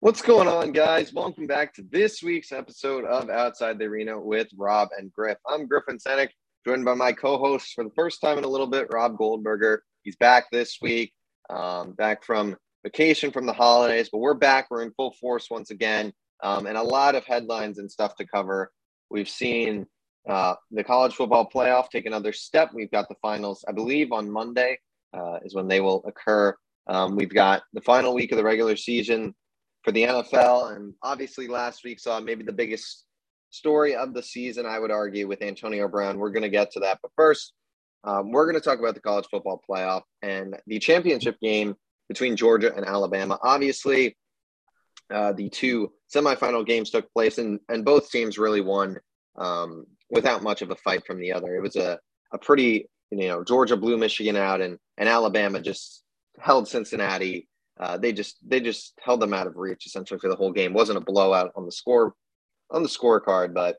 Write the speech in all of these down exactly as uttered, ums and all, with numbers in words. What's going on, guys? Welcome back to this week's episode of Outside the Arena with Rob and Griff. I'm Griffin Senek, joined by my co-host for the first time in a little bit, Rob Goldberger. He's back this week, um, back from vacation from the holidays, but we're back. We're in full force once again, um, and a lot of headlines and stuff to cover. We've seen uh, the college football playoff take another step. We've got the finals, I believe, on Monday uh, is when they will occur. Um, we've got the final week of the regular season for the N F L, and obviously last week saw maybe the biggest story of the season, I would argue, with Antonio Brown. We're going to get to that, but first, um, we're going to talk about the college football playoff and the championship game between Georgia and Alabama. Obviously, uh, the two semifinal games took place, and and both teams really won um, without much of a fight from the other. It was a a pretty, you know, Georgia blew Michigan out, and and Alabama just held Cincinnati. Uh, they just they just held them out of reach essentially for the whole game. Wasn't a blowout on the score on the scorecard, but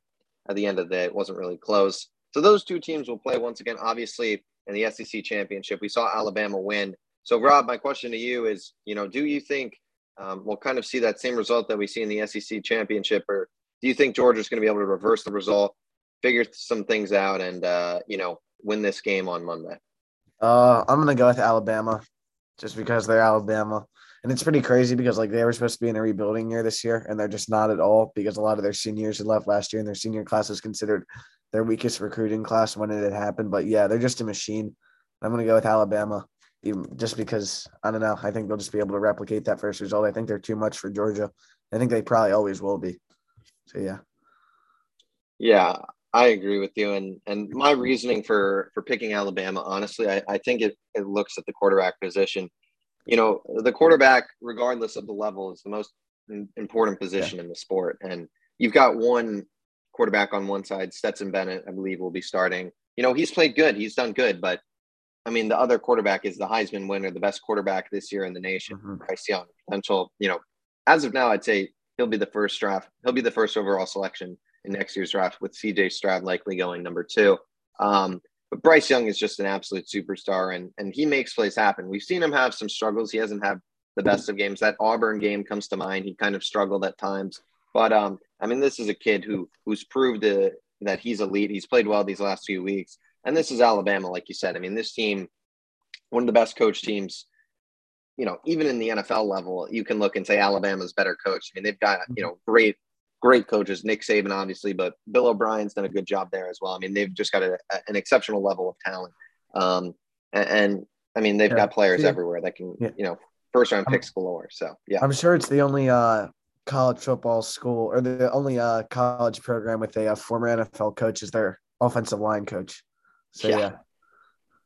at the end of the day, it wasn't really close. So those two teams will play once again, obviously, in the S E C Championship. We saw Alabama win. So, Rob, my question to you is, you know, do you think um, we'll kind of see that same result that we see in the S E C Championship, or do you think Georgia's going to be able to reverse the result, figure some things out, and uh, you know, win this game on Monday? Uh, I'm going to go with Alabama, just because they're Alabama. And it's pretty crazy because, like, they were supposed to be in a rebuilding year this year, and they're just not at all because a lot of their seniors had left last year, and their senior class was considered their weakest recruiting class when it had happened. But, yeah, they're just a machine. I'm going to go with Alabama even just because, I don't know, I think they'll just be able to replicate that first result. I think they're too much for Georgia. I think they probably always will be. So, yeah. Yeah, I agree with you. And and my reasoning for, for picking Alabama, honestly, I, I think it, it looks at the quarterback position. You know, the quarterback, regardless of the level, is the most important position yeah. in the sport. And you've got one quarterback on one side, Stetson Bennett, I believe, will be starting. You know, he's played good. He's done good. But, I mean, the other quarterback is the Heisman winner, the best quarterback this year in the nation, mm-hmm. Bryce Young. Potential, you know, as of now, I'd say he'll be the first draft. He'll be the first overall selection in next year's draft, with C J Stroud likely going number two. Um, but Bryce Young is just an absolute superstar, and and he makes plays happen. We've seen him have some struggles. He hasn't had the best of games. That Auburn game comes to mind. He kind of struggled at times. But, um, I mean, this is a kid who who's proved uh, that he's elite. He's played well these last few weeks. And this is Alabama, like you said. I mean, this team, one of the best coach teams, you know, even in the N F L level, you can look and say Alabama's better coach. I mean, they've got, you know, great Great coaches, Nick Saban, obviously, but Bill O'Brien's done a good job there as well. I mean, they've just got a, a, an exceptional level of talent. Um, and, and I mean, they've yeah. got players yeah. everywhere that can, yeah. you know, first round picks galore. So, yeah. I'm sure it's the only uh, college football school or the only uh, college program with a, a former N F L coach as their offensive line coach. So, yeah.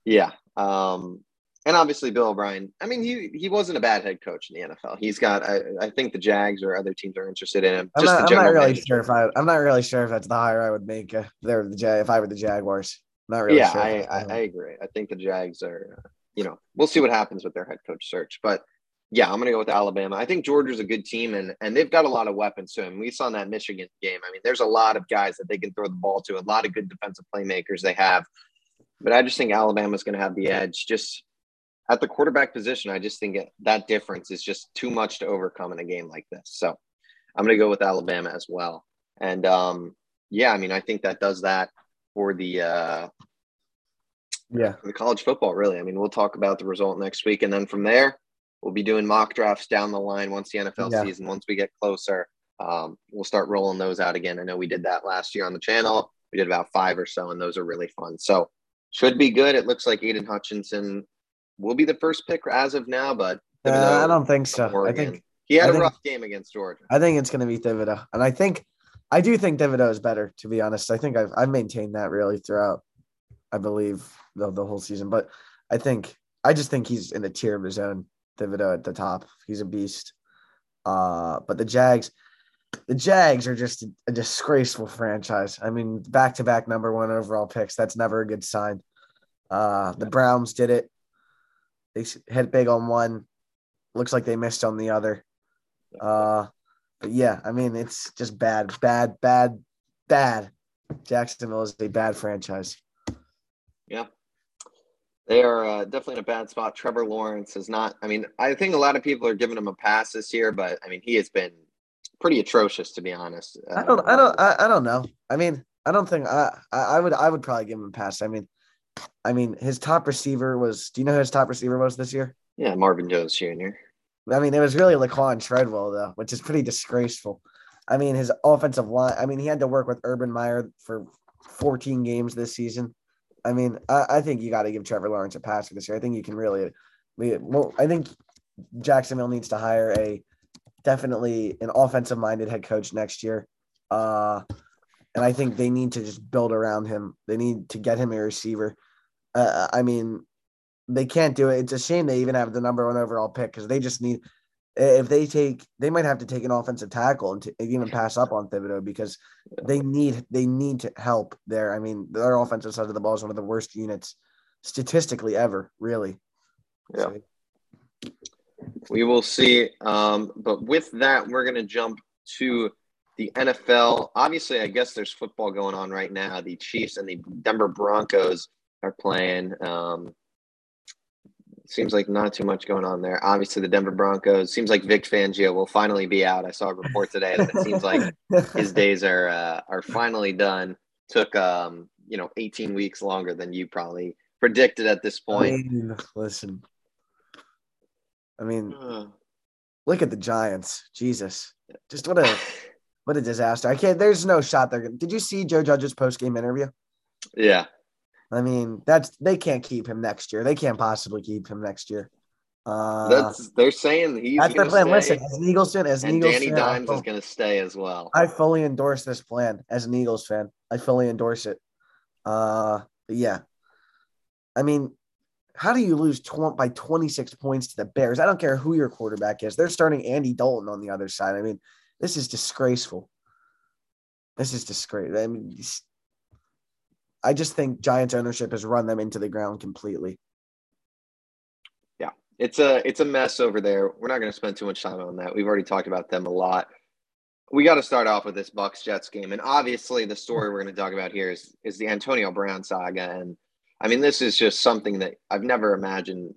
Yeah. yeah. Um, and obviously, Bill O'Brien, I mean, he he wasn't a bad head coach in the N F L. He's got, I, I think the Jags or other teams are interested in him. Just I'm not, the I'm not really manager. sure if I, I'm not really sure if that's the hire I would make if, there, if I were the Jaguars. I'm not really yeah, sure. Yeah, I, I, I agree. I think the Jags are, you know, we'll see what happens with their head coach search. But yeah, I'm going to go with Alabama. I think Georgia's a good team, and and they've got a lot of weapons to them. We saw in that Michigan game. I mean, there's a lot of guys that they can throw the ball to, a lot of good defensive playmakers they have. But I just think Alabama's going to have the edge. Just at the quarterback position, I just think that difference is just too much to overcome in a game like this. So I'm going to go with Alabama as well. And, um, yeah, I mean, I think that does that for the uh, yeah for the college football, really. I mean, we'll talk about the result next week. And then from there, we'll be doing mock drafts down the line once the N F L yeah. season, once we get closer. Um, we'll start rolling those out again. I know we did that last year on the channel. We did about five or so, and those are really fun. So should be good. It looks like Aiden Hutchinson will be the first pick as of now, but uh, I don't think so. Oregon. I think he had I a think, rough game against Georgia. I think it's going to be Thibodeau, and I think I do think Thibodeau is better. To be honest, I think I've I've maintained that really throughout, I believe, the, the whole season. But I think I just think he's in a tier of his own. Thibodeau at the top, he's a beast. Uh, but the Jags, the Jags are just a, a disgraceful franchise. I mean, back to back number one overall picks. That's never a good sign. Uh, the Browns did it. They hit big on one. Looks like they missed on the other. Uh, but, yeah, I mean, it's just bad, bad, bad, bad. Jacksonville is a bad franchise. Yeah. They are uh, definitely in a bad spot. Trevor Lawrence is not – I mean, I think a lot of people are giving him a pass this year, but, I mean, he has been pretty atrocious, to be honest. Uh, I don't I don't, I don't know. I mean, I don't think I, – I would I would probably give him a pass. I mean, I mean, his top receiver was – do you know who his top receiver was this year? Yeah, Marvin Jones Junior I mean, it was really Laquan Treadwell, though, which is pretty disgraceful. I mean, his offensive line – I mean, he had to work with Urban Meyer for fourteen games this season. I mean, I, I think you got to give Trevor Lawrence a pass for this year. I think you can really well, – I think Jacksonville needs to hire a definitely an offensive-minded head coach next year. Uh, and I think they need to just build around him. They need to get him a receiver. Uh, I mean, they can't do it. It's a shame they even have the number one overall pick because they just need – if they take – they might have to take an offensive tackle and to even pass up on Thibodeau because they need they need to help there. I mean, their offensive side of the ball is one of the worst units statistically ever, really. Yeah. So. We will see. Um, but with that, we're going to jump to the N F L. Obviously, I guess there's football going on right now. The Chiefs and the Denver Broncos are playing um, – seems like not too much going on there. Obviously, the Denver Broncos, seems like Vic Fangio will finally be out. I saw a report today that it seems like his days are uh, are finally done. Took, um, you know, eighteen weeks longer than you probably predicted at this point. I mean, listen, I mean, uh, look at the Giants. Jesus. Just what a what a disaster. I can't – there's no shot there. Did you see Joe Judge's post-game interview? Yeah. I mean, that's – they can't keep him next year. They can't possibly keep him next year. Uh, that's – they're saying he's that's their plan. Stay. Listen, as an Eagles fan, as an Eagles fan, Danny Dimes is going to stay as well. I fully endorse this plan as an Eagles fan. I fully endorse it. Uh, yeah, I mean, how do you lose tw- by twenty-six points to the Bears? I don't care who your quarterback is. They're starting Andy Dalton on the other side. I mean, this is disgraceful. This is disgraceful. I mean. I just think Giants ownership has run them into the ground completely. Yeah, it's a it's a mess over there. We're not going to spend too much time on that. We've already talked about them a lot. We got to start off with this Bucs-Jets game. And obviously the story we're going to talk about here is, is the Antonio Brown saga. And, I mean, this is just something that I've never imagined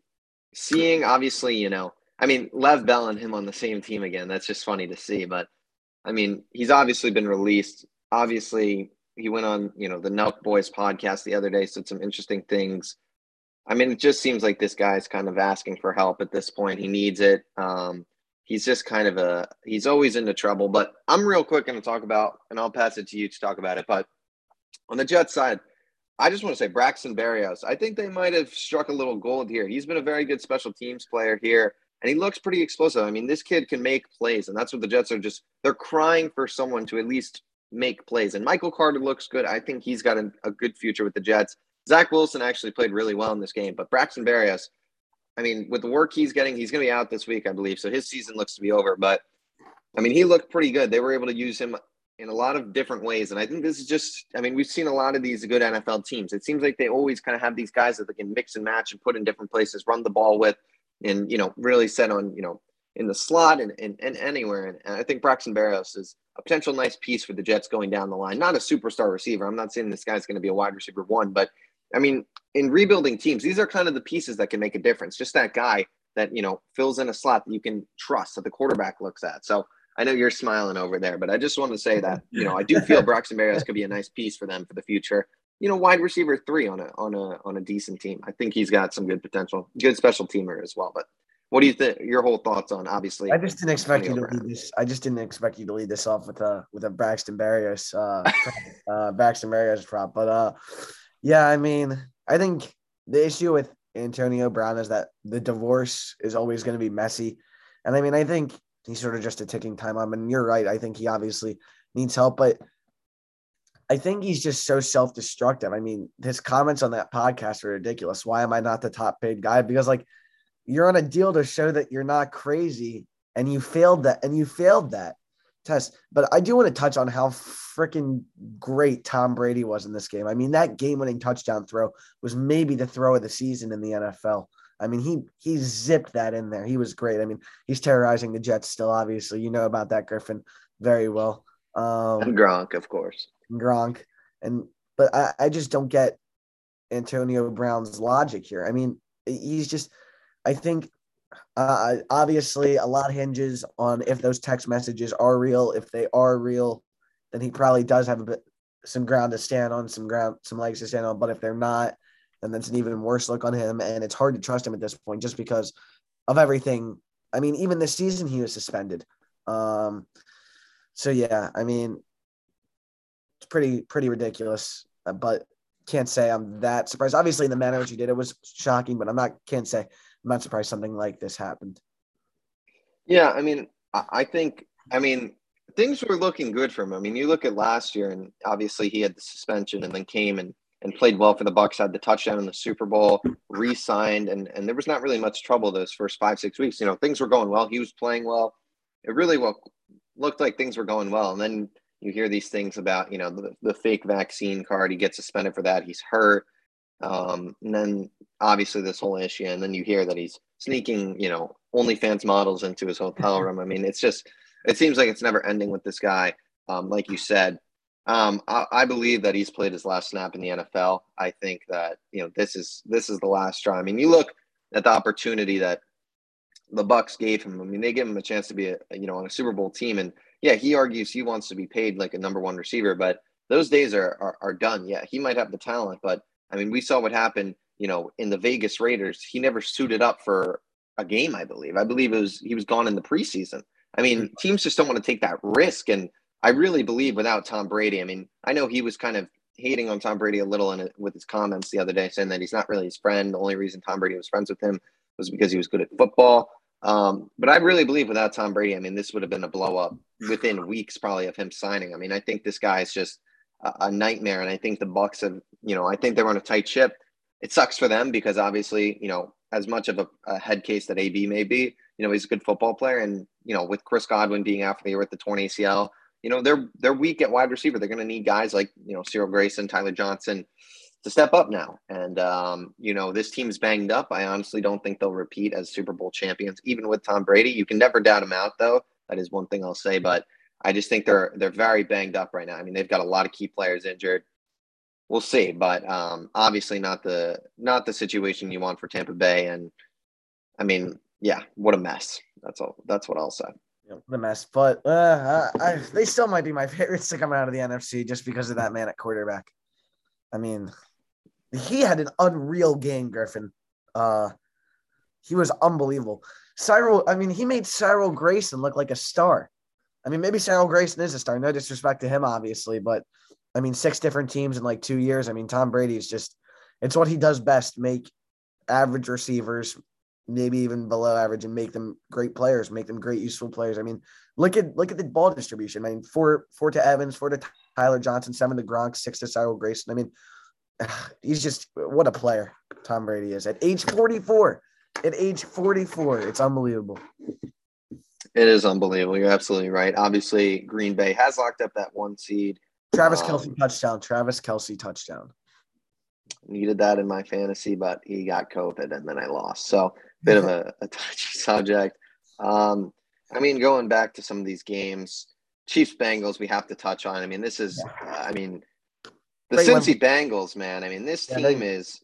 seeing. Obviously, you know, I mean, Lev Bell and him on the same team again. That's just funny to see. But, I mean, he's obviously been released. Obviously – he went on, you know, the Nelk Boys podcast the other day, said some interesting things. I mean, it just seems like this guy's kind of asking for help at this point. He needs it. Um, he's just kind of a – he's always into trouble. But I'm real quick going to talk about – and I'll pass it to you to talk about it. But on the Jets side, I just want to say Braxton Berrios. I think they might have struck a little gold here. He's been a very good special teams player here, and he looks pretty explosive. I mean, this kid can make plays, and that's what the Jets are just – they're crying for someone to at least – make plays. And Michael Carter looks good. I think he's got a, a good future with the Jets. Zach Wilson actually played really well in this game, but Braxton Berrios, I mean, with the work he's getting, he's going to be out this week, I believe. So his season looks to be over, but I mean, he looked pretty good. They were able to use him in a lot of different ways. And I think this is just, I mean, we've seen a lot of these good N F L teams. It seems like they always kind of have these guys that they can mix and match and put in different places, run the ball with, and, you know, really set on, you know, in the slot and, and, and anywhere. And, and I think Braxton Berrios is a potential nice piece for the Jets going down the line. Not a superstar receiver. I'm not saying this guy's going to be a wide receiver one, but I mean, in rebuilding teams, these are kind of the pieces that can make a difference. Just that guy that, you know, fills in a slot that you can trust that the quarterback looks at. So I know you're smiling over there, but I just want to say that, you know, I do feel Braxton Berrios could be a nice piece for them for the future. You know, wide receiver three on a, on a, on a decent team. I think he's got some good potential, good special teamer as well, but what do you think? Your whole thoughts on obviously? I just didn't expect you to lead this. I just didn't expect you to lead this off with a with a Braxton Berrios, uh, uh, Braxton Berrios prop. But uh, yeah, I mean, I think the issue with Antonio Brown is that the divorce is always going to be messy, and I mean, I think he's sort of just a ticking time bomb. And you're right. I think he obviously needs help, but I think he's just so self-destructive. I mean, his comments on that podcast were ridiculous. Why am I not the top paid guy? Because like. You're on a deal to show that you're not crazy, and you failed that, and you failed that test. But I do want to touch on how freaking great Tom Brady was in this game. I mean, that game-winning touchdown throw was maybe the throw of the season in the N F L. I mean, he he zipped that in there. He was great. I mean, he's terrorizing the Jets still, obviously. You know about that, Griffin, very well. Um, and Gronk, of course. Gronk. And but I, I just don't get – Antonio Brown's logic here. I mean, he's just, I think, uh, obviously a lot hinges on if those text messages are real. If they are real, then he probably does have a bit, some ground to stand on, some ground, some legs to stand on. But if they're not, then that's an even worse look on him. And it's hard to trust him at this point just because of everything. I mean, even this season he was suspended. Um, so, yeah, I mean, it's pretty, pretty ridiculous, but can't say I'm that surprised. Obviously, the manner in which he did it was shocking, but I'm not, can't say I'm not surprised something like this happened. Yeah, I mean, I think, I mean, things were looking good for him. I mean, you look at last year, and obviously he had the suspension and then came and, and played well for the Bucs, had the touchdown in the Super Bowl, re-signed, and, and there was not really much trouble those first five, six weeks. You know, things were going well. He was playing well. It really looked like things were going well. And then you hear these things about, you know, the, the fake vaccine card. He gets suspended for that. He's hurt. Um, and then obviously this whole issue. And then you hear that he's sneaking, you know, OnlyFans models into his hotel room. I mean, it's just, it seems like it's never ending with this guy. Um, like you said, um, I, I believe that he's played his last snap in the N F L. I think that, you know, this is, this is the last try. I mean, you look at the opportunity that the Bucs gave him. I mean, they give him a chance to be, a, you know, on a Super Bowl team. And yeah, he argues he wants to be paid like a number one receiver, but those days are, are, are done. Yeah. He might have the talent, but I mean, we saw what happened, you know, in the Vegas Raiders. He never suited up for a game. I believe, I believe it was, he was gone in the preseason. I mean, teams just don't want to take that risk. And I really believe without Tom Brady, I mean, I know he was kind of hating on Tom Brady a little in it with his comments the other day, saying that he's not really his friend. The only reason Tom Brady was friends with him was because he was good at football. Um, but I really believe without Tom Brady, I mean, this would have been a blow up within weeks probably of him signing. I mean, I think this guy is just a, a nightmare. And I think the Bucs have, you know, I think they're on a tight ship. It sucks for them because obviously, you know, as much of a, a head case that A B may be, you know, he's a good football player. And, you know, with Chris Godwin being out for the year with the torn A C L, you know, they're, they're weak at wide receiver. They're going to need guys like, you know, Cyril Grayson, Tyler Johnson, to step up now. And, um, you know, this team's banged up. I honestly don't think they'll repeat as Super Bowl champions, even with Tom Brady. You can never doubt him out, though. That is one thing I'll say. But I just think they're they're very banged up right now. I mean, they've got a lot of key players injured. We'll see. But um, obviously not the not the situation you want for Tampa Bay. And, I mean, yeah, what a mess. That's all. That's what I'll say. Yeah, what a mess. But uh, I, I, they still might be my favorites to come out of the N F C just because of that man at quarterback. I mean – he had an unreal game, Griffin. Uh, he was unbelievable. Cyril, I mean, he made Cyril Grayson look like a star. I mean, maybe Cyril Grayson is a star. No disrespect to him, obviously. But, I mean, six different teams in like two years. I mean, Tom Brady is just – it's what he does best, make average receivers, maybe even below average, and make them great players, make them great, useful players. I mean, look at look at the ball distribution. I mean, four, four to Evans, four to Tyler Johnson, seven to Gronk, six to Cyril Grayson. I mean – he's just what a player Tom Brady is at age forty-four. At age forty-four, it's unbelievable. It is unbelievable. You're absolutely right. Obviously, Green Bay has locked up that one seed. Travis um, Kelce touchdown. Travis Kelce touchdown. Needed that in my fantasy, but he got COVID and then I lost. So, bit of a, a touchy subject. Um, I mean, going back to some of these games, Chiefs Bengals, we have to touch on. I mean, this is, uh, I mean. The great Cincy win. Bengals, man. I mean, this yeah, team they, is.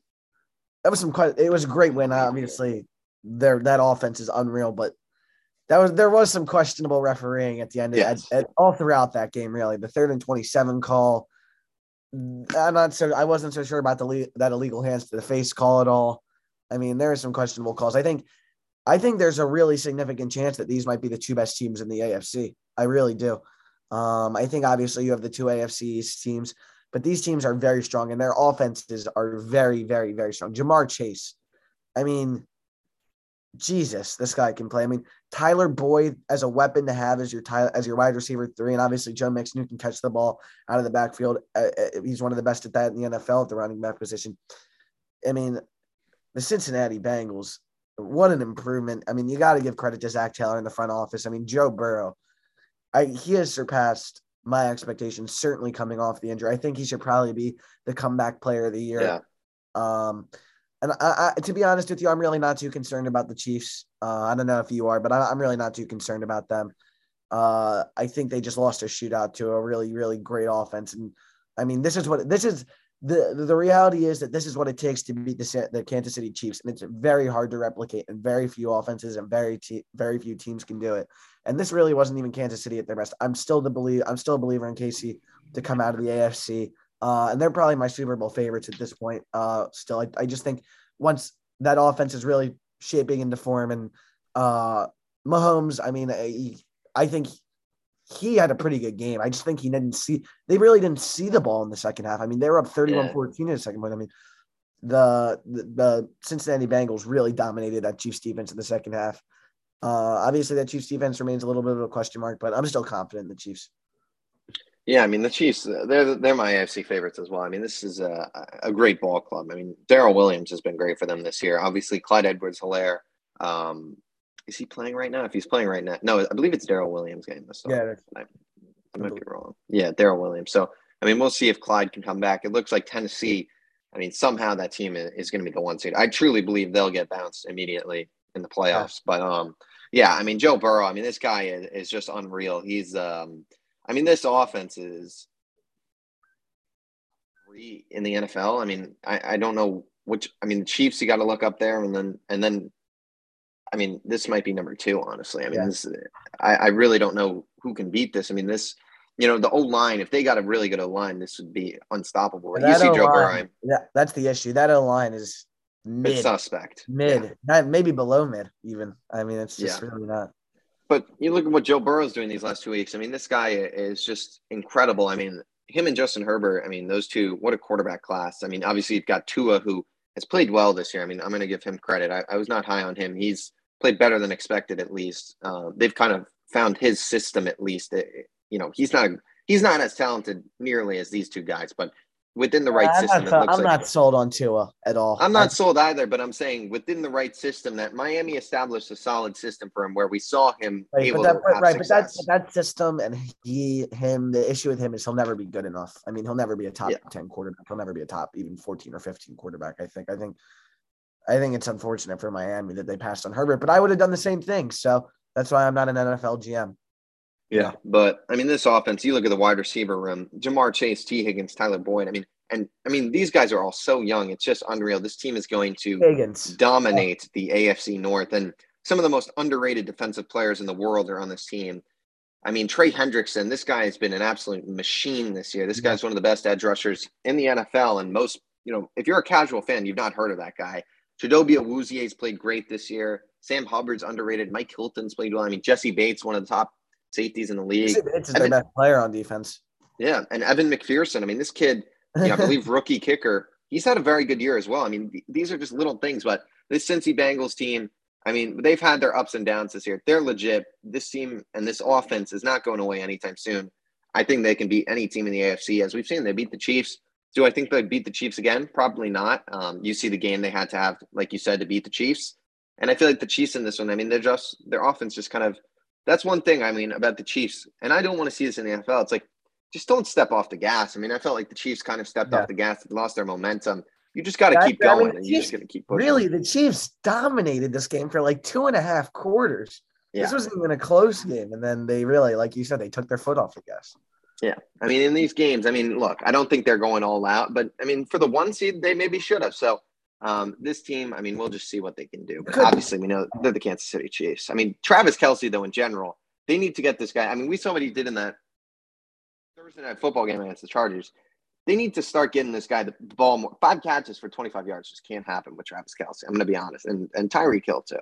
That was some. It was a great win. Obviously, their that offense is unreal, but that was there was some questionable refereeing at the end. Yes. Of, at, at, all throughout that game, really, the third and twenty-seven call. I'm not so. I wasn't so sure about the le- that illegal hands to the face call at all. I mean, there are some questionable calls. I think, I think there's a really significant chance that these might be the two best teams in the A F C. I really do. Um, I think obviously you have the two A F C East teams. But these teams are very strong, and their offenses are very, very, very strong. Jamar Chase, I mean, Jesus, this guy can play. I mean, Tyler Boyd as a weapon to have as your as your wide receiver three, and obviously Joe Mixon, who can catch the ball out of the backfield. Uh, he's one of the best at that in the N F L at the running back position. I mean, the Cincinnati Bengals, what an improvement. I mean, you got to give credit to Zach Taylor in the front office. I mean, Joe Burrow, I, he has surpassed – my expectations, certainly coming off the injury. I think he should probably be the comeback player of the year. Yeah. Um, and I, I, to be honest with you, I'm really not too concerned about the Chiefs. Uh, I don't know if you are, but I, I'm really not too concerned about them. Uh, I think they just lost a shootout to a really, really great offense. And I mean, this is what, this is, the the reality is that this is what it takes to beat the, the Kansas City Chiefs, and it's very hard to replicate, and very few offenses and very te- very few teams can do it. And this really wasn't even Kansas City at their best. I'm still the believe I'm still a believer in K C to come out of the A F C, uh, and they're probably my Super Bowl favorites at this point. Uh, still, I, I just think once that offense is really shaping into form, and uh, Mahomes, I mean, I, I think. He had a pretty good game. I just think he didn't see – they really didn't see the ball in the second half. I mean, they were up thirty-one fourteen yeah. in the second point. I mean, the, the the Cincinnati Bengals really dominated that Chiefs defense in the second half. Uh, obviously, that Chiefs defense remains a little bit of a question mark, but I'm still confident in the Chiefs. Yeah, I mean, the Chiefs, they're they're my A F C favorites as well. I mean, this is a, a great ball club. I mean, Daryl Williams has been great for them this year. Obviously, Clyde Edwards-Hilaire um, – is he playing right now? If he's playing right now, no, I believe it's Daryl Williams' game. This yeah, that's, I, I might be wrong. Yeah, Daryl Williams. So, I mean, we'll see if Clyde can come back. It looks like Tennessee, I mean, somehow that team is, is going to be the one seed. I truly believe they'll get bounced immediately in the playoffs. Yeah. But, um, yeah, I mean, Joe Burrow, I mean, this guy is, is just unreal. He's, um, I mean, this offense is in the N F L. I mean, I, I don't know which, I mean, the Chiefs, you got to look up there, and then, and then, I mean, this might be number two, honestly. I mean, yeah. this, I, I really don't know who can beat this. I mean, this, you know, the O-line, if they got a really good O-line, this would be unstoppable. You see Joe Burrow. Yeah, that's the issue. That O-line is mid. It's suspect. Mid. Yeah. Not, maybe below mid, even. I mean, it's just yeah. really not. But you look at what Joe Burrow's doing these last two weeks. I mean, this guy is just incredible. I mean, him and Justin Herbert, I mean, those two, what a quarterback class. I mean, obviously, you've got Tua, who has played well this year. I mean, I'm going to give him credit. I, I was not high on him. He's played better than expected, at least. Uh, they've kind of found his system, at least. It, it, you know, he's not he's not as talented nearly as these two guys, but within the right I'm system, not, it looks I'm like, not sold on Tua at all. I'm not That's... sold either, but I'm saying within the right system that Miami established a solid system for him, where we saw him right, able but that, to have right, success. But that, that system and he, him, the issue with him is he'll never be good enough. I mean, he'll never be a top yeah. ten quarterback. He'll never be a top even fourteen or fifteen quarterback. I think. I think. I think it's unfortunate for Miami that they passed on Herbert, but I would have done the same thing. So that's why I'm not an N F L G M. Yeah, yeah. But I mean, this offense, you look at the wide receiver room, Jamar Chase, T. Higgins, Tyler Boyd. I mean, and I mean, these guys are all so young. It's just unreal. This team is going to Higgins. dominate yeah. the A F C North, and some of the most underrated defensive players in the world are on this team. I mean, Trey Hendrickson, this guy has been an absolute machine this year. This yeah. guy's one of the best edge rushers in the N F L. And most, you know, if you're a casual fan, you've not heard of that guy. Chidobe Awuzie's played great this year. Sam Hubbard's underrated. Mike Hilton's played well. I mean, Jesse Bates, one of the top safeties in the league. Jesse Bates is Evan, their best player on defense. Yeah, and Evan McPherson. I mean, this kid, you know, I believe rookie kicker, he's had a very good year as well. I mean, th- these are just little things, but this Cincy Bengals team, I mean, they've had their ups and downs this year. They're legit. This team and this offense is not going away anytime soon. I think they can beat any team in the A F C. As we've seen, they beat the Chiefs. Do I think they'd beat the Chiefs again? Probably not. Um, you see the game they had to have, like you said, to beat the Chiefs. And I feel like the Chiefs in this one, I mean, they're just – their offense just kind of – that's one thing, I mean, about the Chiefs. And I don't want to see this in the N F L. It's like, just don't step off the gas. I mean, I felt like the Chiefs kind of stepped yeah. off the gas. They lost their momentum. You just got to keep going. I mean, and Chiefs, you're just going to keep pushing. Really, the Chiefs dominated this game for like two and a half quarters. Yeah. This wasn't even a close game. And then they really, like you said, they took their foot off the gas. Yeah. I mean, in these games, I mean, look, I don't think they're going all out, but I mean, for the one seed, they maybe should have. So um, this team, I mean, we'll just see what they can do. But obviously, we know they're the Kansas City Chiefs. I mean, Travis Kelce, though, in general, they need to get this guy. I mean, we saw what he did in that Thursday night football game against the Chargers. They need to start getting this guy the ball more. Five catches for twenty-five yards just can't happen with Travis Kelce. I'm going to be honest. And, and Tyreek Hill, too.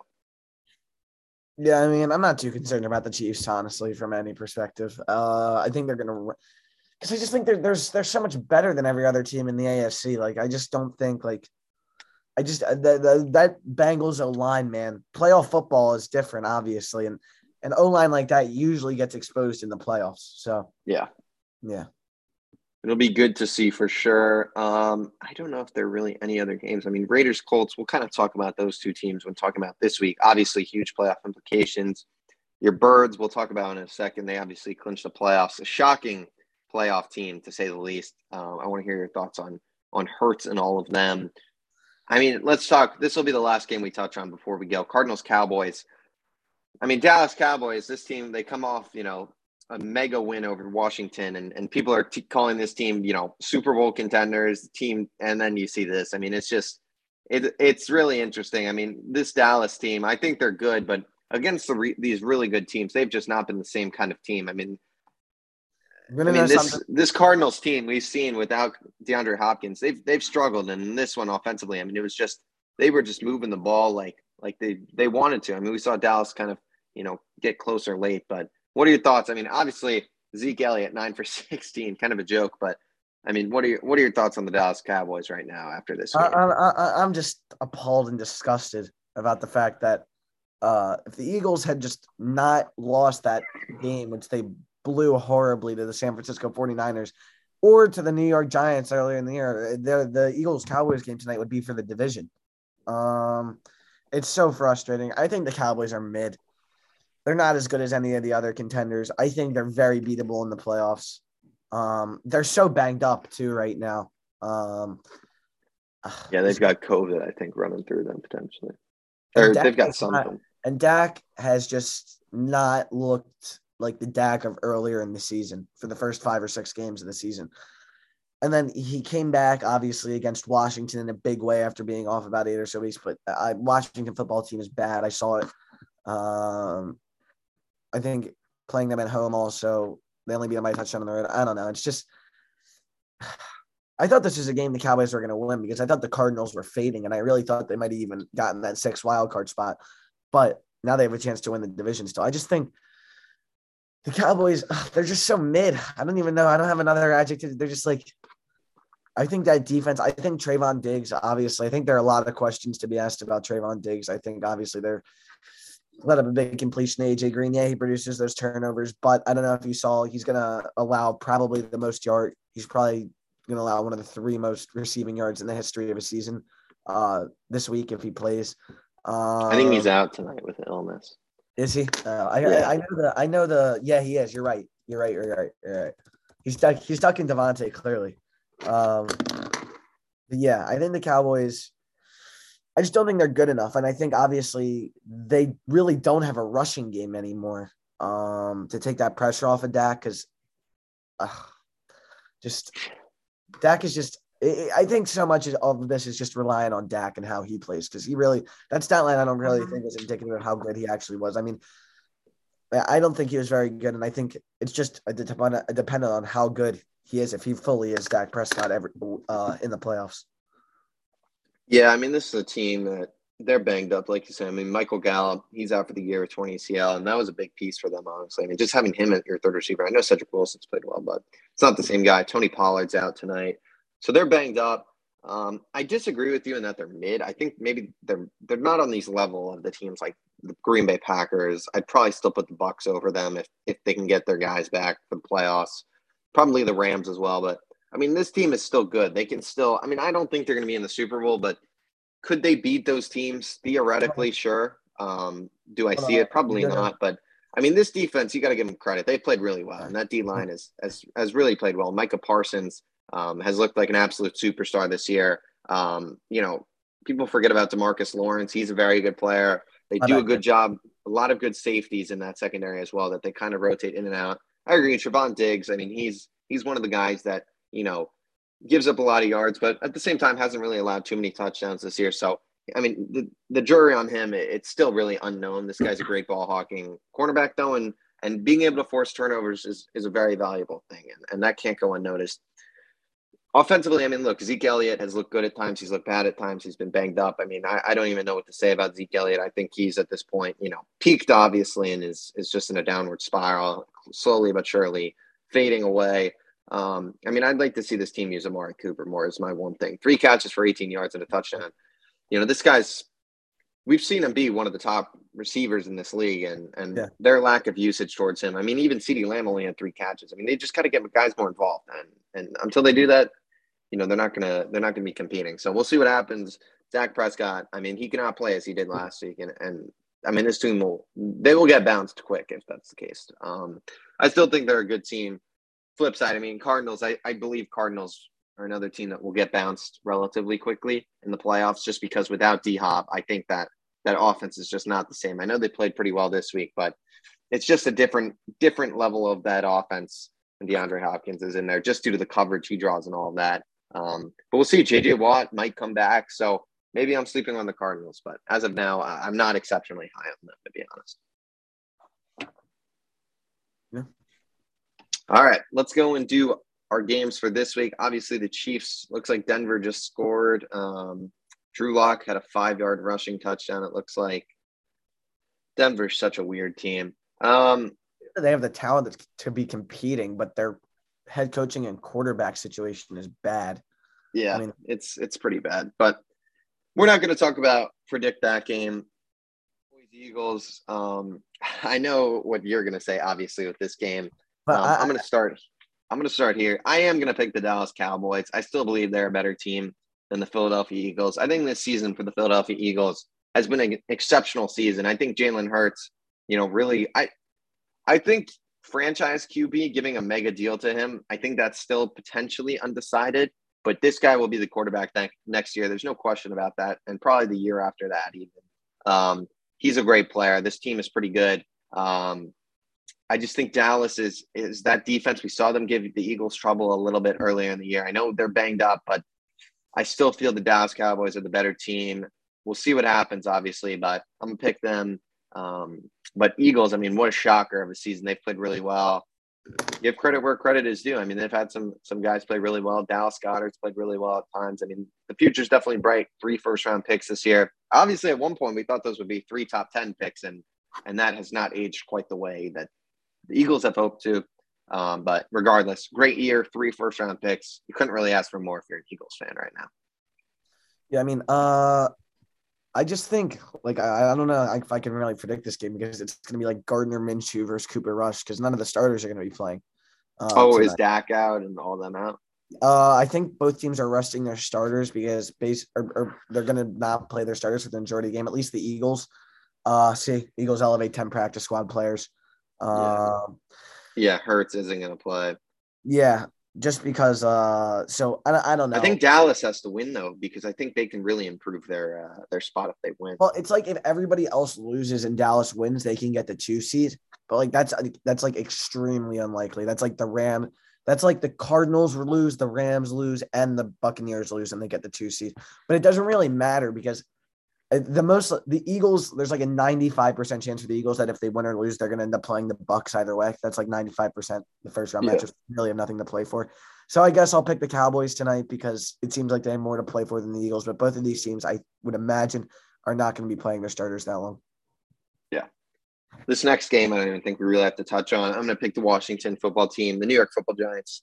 Yeah, I mean, I'm not too concerned about the Chiefs, honestly, from any perspective. Uh, I think they're going to – because I just think they're, there's, they're so much better than every other team in the A F C. Like, I just don't think, like – I just – that Bengals O-line, man, playoff football is different, obviously. And an O-line like that usually gets exposed in the playoffs. So, yeah. Yeah. It'll be good to see for sure. Um, I don't know if there are really any other games. I mean, Raiders, Colts, we'll kind of talk about those two teams when talking about this week. Obviously, huge playoff implications. Your Birds, we'll talk about in a second. They obviously clinched the playoffs. A shocking playoff team, to say the least. Uh, I want to hear your thoughts on, on Hurts and all of them. I mean, let's talk. This will be the last game we touch on before we go. Cardinals, Cowboys. I mean, Dallas Cowboys, this team, they come off, you know, a mega win over Washington, and, and people are t- calling this team, you know, Super Bowl contenders team. And then you see this. I mean, it's just, it, it's really interesting. I mean, this Dallas team, I think they're good, but against the re- these really good teams, they've just not been the same kind of team. I mean, really I mean this something. this Cardinals team we've seen without DeAndre Hopkins, they've they've struggled. And this one offensively, I mean, it was just, they were just moving the ball like like they, they wanted to. I mean, we saw Dallas kind of, you know, get closer late. But what are your thoughts? I mean, obviously Zeke Elliott nine for sixteen, kind of a joke, but I mean, what are your, what are your thoughts on the Dallas Cowboys right now after this game? I, I, I, I'm just appalled and disgusted about the fact that uh, if the Eagles had just not lost that game, which they blew horribly to the San Francisco forty-niners or to the New York Giants earlier in the year, the, the Eagles-Cowboys game tonight would be for the division. Um, it's so frustrating. I think the Cowboys are mid. They're not as good as any of the other contenders. I think they're very beatable in the playoffs. Um, they're so banged up too right now. Um, yeah, they've got COVID, I think, running through them potentially. Or they've got something. Not, and Dak has just not looked like the Dak of earlier in the season for the first five or six games of the season. And then he came back, obviously, against Washington in a big way after being off about eight or so weeks. But I, Washington football team is bad. I saw it. Um, I think playing them at home also, they only beat them by a touchdown on the road. I don't know. It's just – I thought this was a game the Cowboys were going to win because I thought the Cardinals were fading, and I really thought they might have even gotten that sixth wild card spot. But now they have a chance to win the division still. I just think – the Cowboys, they're just so mid. I don't even know. I don't have another adjective. They're just like, I think that defense, I think Trayvon Diggs, obviously, I think there are a lot of questions to be asked about Trayvon Diggs. I think obviously they're let up a big completion to A J Green. Yeah, he produces those turnovers, but I don't know if you saw, he's going to allow probably the most yard. He's probably going to allow one of the three most receiving yards in the history of a season uh, this week if he plays. Uh, I think he's out tonight with an illness. Is he? Uh, I, yeah. I I know the I know the yeah he is. You're right. You're right. You're right. You're right. He's stuck. He's stuck in Devontae clearly. Um, but yeah, I think the Cowboys. I just don't think they're good enough, and I think obviously they really don't have a rushing game anymore um, to take that pressure off of Dak because, uh, just Dak is just. I think so much of this is just relying on Dak and how he plays because he really – that stat line I don't really think is indicative of how good he actually was. I mean, I don't think he was very good, and I think it's just dependent on how good he is if he fully is Dak Prescott every, uh, in the playoffs. Yeah, I mean, this is a team that they're banged up, like you said. I mean, Michael Gallup, he's out for the year with torn A C L, and that was a big piece for them, honestly. I mean, just having him at your third receiver. I know Cedric Wilson's played well, but it's not the same guy. Tony Pollard's out tonight. So they're banged up. Um, I disagree with you in that they're mid. I think maybe they're they're not on these level of the teams like the Green Bay Packers. I'd probably still put the Bucs over them if if they can get their guys back for the playoffs. Probably the Rams as well. But, I mean, this team is still good. They can still – I mean, I don't think they're going to be in the Super Bowl, but could they beat those teams? Theoretically, sure. Um, do I see it? Probably not. But, I mean, this defense, you got to give them credit. They played really well, and that D-line is, has, has really played well. Micah Parsons – Um, has looked like an absolute superstar this year. Um, you know, people forget about DeMarcus Lawrence. He's a very good player. They do a good job. A lot of good safeties in that secondary as well that they kind of rotate in and out. I agree with Trevon Diggs. I mean, he's he's one of the guys that, you know, gives up a lot of yards, but at the same time hasn't really allowed too many touchdowns this year. So, I mean, the, the jury on him, it, it's still really unknown. This guy's a great ball hawking cornerback, though, and, and being able to force turnovers is, is a very valuable thing, and, and that can't go unnoticed. Offensively, I mean, look, Zeke Elliott has looked good at times. He's looked bad at times. He's been banged up. I mean, I, I don't even know what to say about Zeke Elliott. I think he's at this point, you know, peaked obviously and is is just in a downward spiral, slowly but surely fading away. Um, I mean, I'd like to see this team use Amari Cooper more is my one thing. Three catches for eighteen yards and a touchdown. You know, this guy's – we've seen him be one of the top receivers in this league and, and yeah. Their lack of usage towards him. I mean, even CeeDee Lamb only had three catches. I mean, they just got to get guys more involved. And, and until they do that, you know, they're not gonna they're not gonna be competing. So we'll see what happens. Dak Prescott, I mean, he cannot play as he did last week, and, and I mean, this team will they will get bounced quick if that's the case. Um, I still think they're a good team. Flip side, I mean, Cardinals. I, I believe Cardinals are another team that will get bounced relatively quickly in the playoffs, just because without D Hop, I think that that offense is just not the same. I know they played pretty well this week, but it's just a different different level of that offense when DeAndre Hopkins is in there, just due to the coverage he draws and all that. Um, but we'll see. J J Watt might come back, so maybe I'm sleeping on the Cardinals. But as of now, I'm not exceptionally high on them, to be honest. Yeah. All right, let's go and do our games for this week. Obviously, the Chiefs, looks like Denver just scored. Um, Drew Lock had a five-yard rushing touchdown, it looks like. Denver's such a weird team. Um, they have the talent to be competing, but their head coaching and quarterback situation is bad. Yeah, I mean, it's it's pretty bad. But we're not going to talk about predict that game. Eagles, um, I know what you're going to say, obviously, with this game. But um, I, I'm going to start – I'm going to start here. I am going to pick the Dallas Cowboys. I still believe they're a better team than the Philadelphia Eagles. I think this season for the Philadelphia Eagles has been an exceptional season. I think Jalen Hurts, you know, really, I, I think franchise Q B, giving a mega deal to him, I think that's still potentially undecided, but this guy will be the quarterback th- next year. There's no question about that. And probably the year after that, even. Um, he's a great player. This team is pretty good. Um, I just think Dallas is is that defense. We saw them give the Eagles trouble a little bit earlier in the year. I know they're banged up, but I still feel the Dallas Cowboys are the better team. We'll see what happens, obviously, but I'm going to pick them. Um, but Eagles, I mean, what a shocker of a season. They've played really well. Give credit where credit is due. I mean, they've had some some guys play really well. Dallas Goddard's played really well at times. I mean, the future's definitely bright. Three first-round picks this year. Obviously, at one point, we thought those would be three top ten picks, and and that has not aged quite the way that the Eagles have hoped to, um, but regardless, great year, three first-round picks. You couldn't really ask for more if you're an Eagles fan right now. Yeah, I mean, uh, I just think, like, I, I don't know if I can really predict this game because it's going to be like Gardner Minshew versus Cooper Rush because none of the starters are going to be playing. Uh, oh, tonight. Is Dak out and all them out? Uh, I think both teams are resting their starters because base or, or they're going to not play their starters for the majority of the game, at least the Eagles. Uh, see, Eagles elevate ten practice squad players. Uh, yeah. yeah, Hurts isn't going to play. Yeah, just because. Uh, so I, I don't know. I think Dallas has to win though, because I think they can really improve their uh, their spot if they win. Well, it's like if everybody else loses and Dallas wins, they can get the two seed. But like that's that's like extremely unlikely. That's like the Ram. That's like the Cardinals lose, the Rams lose, and the Buccaneers lose, and they get the two seed. But it doesn't really matter because. The most the Eagles, there's like a ninety-five percent chance for the Eagles that if they win or lose, they're going to end up playing the Bucs either way. That's like ninety-five percent the first round yeah. matches. Really have nothing to play for. So I guess I'll pick the Cowboys tonight because it seems like they have more to play for than the Eagles. But both of these teams, I would imagine, are not going to be playing their starters that long. Yeah. This next game, I don't even think we really have to touch on. I'm going to pick the Washington football team, the New York football Giants.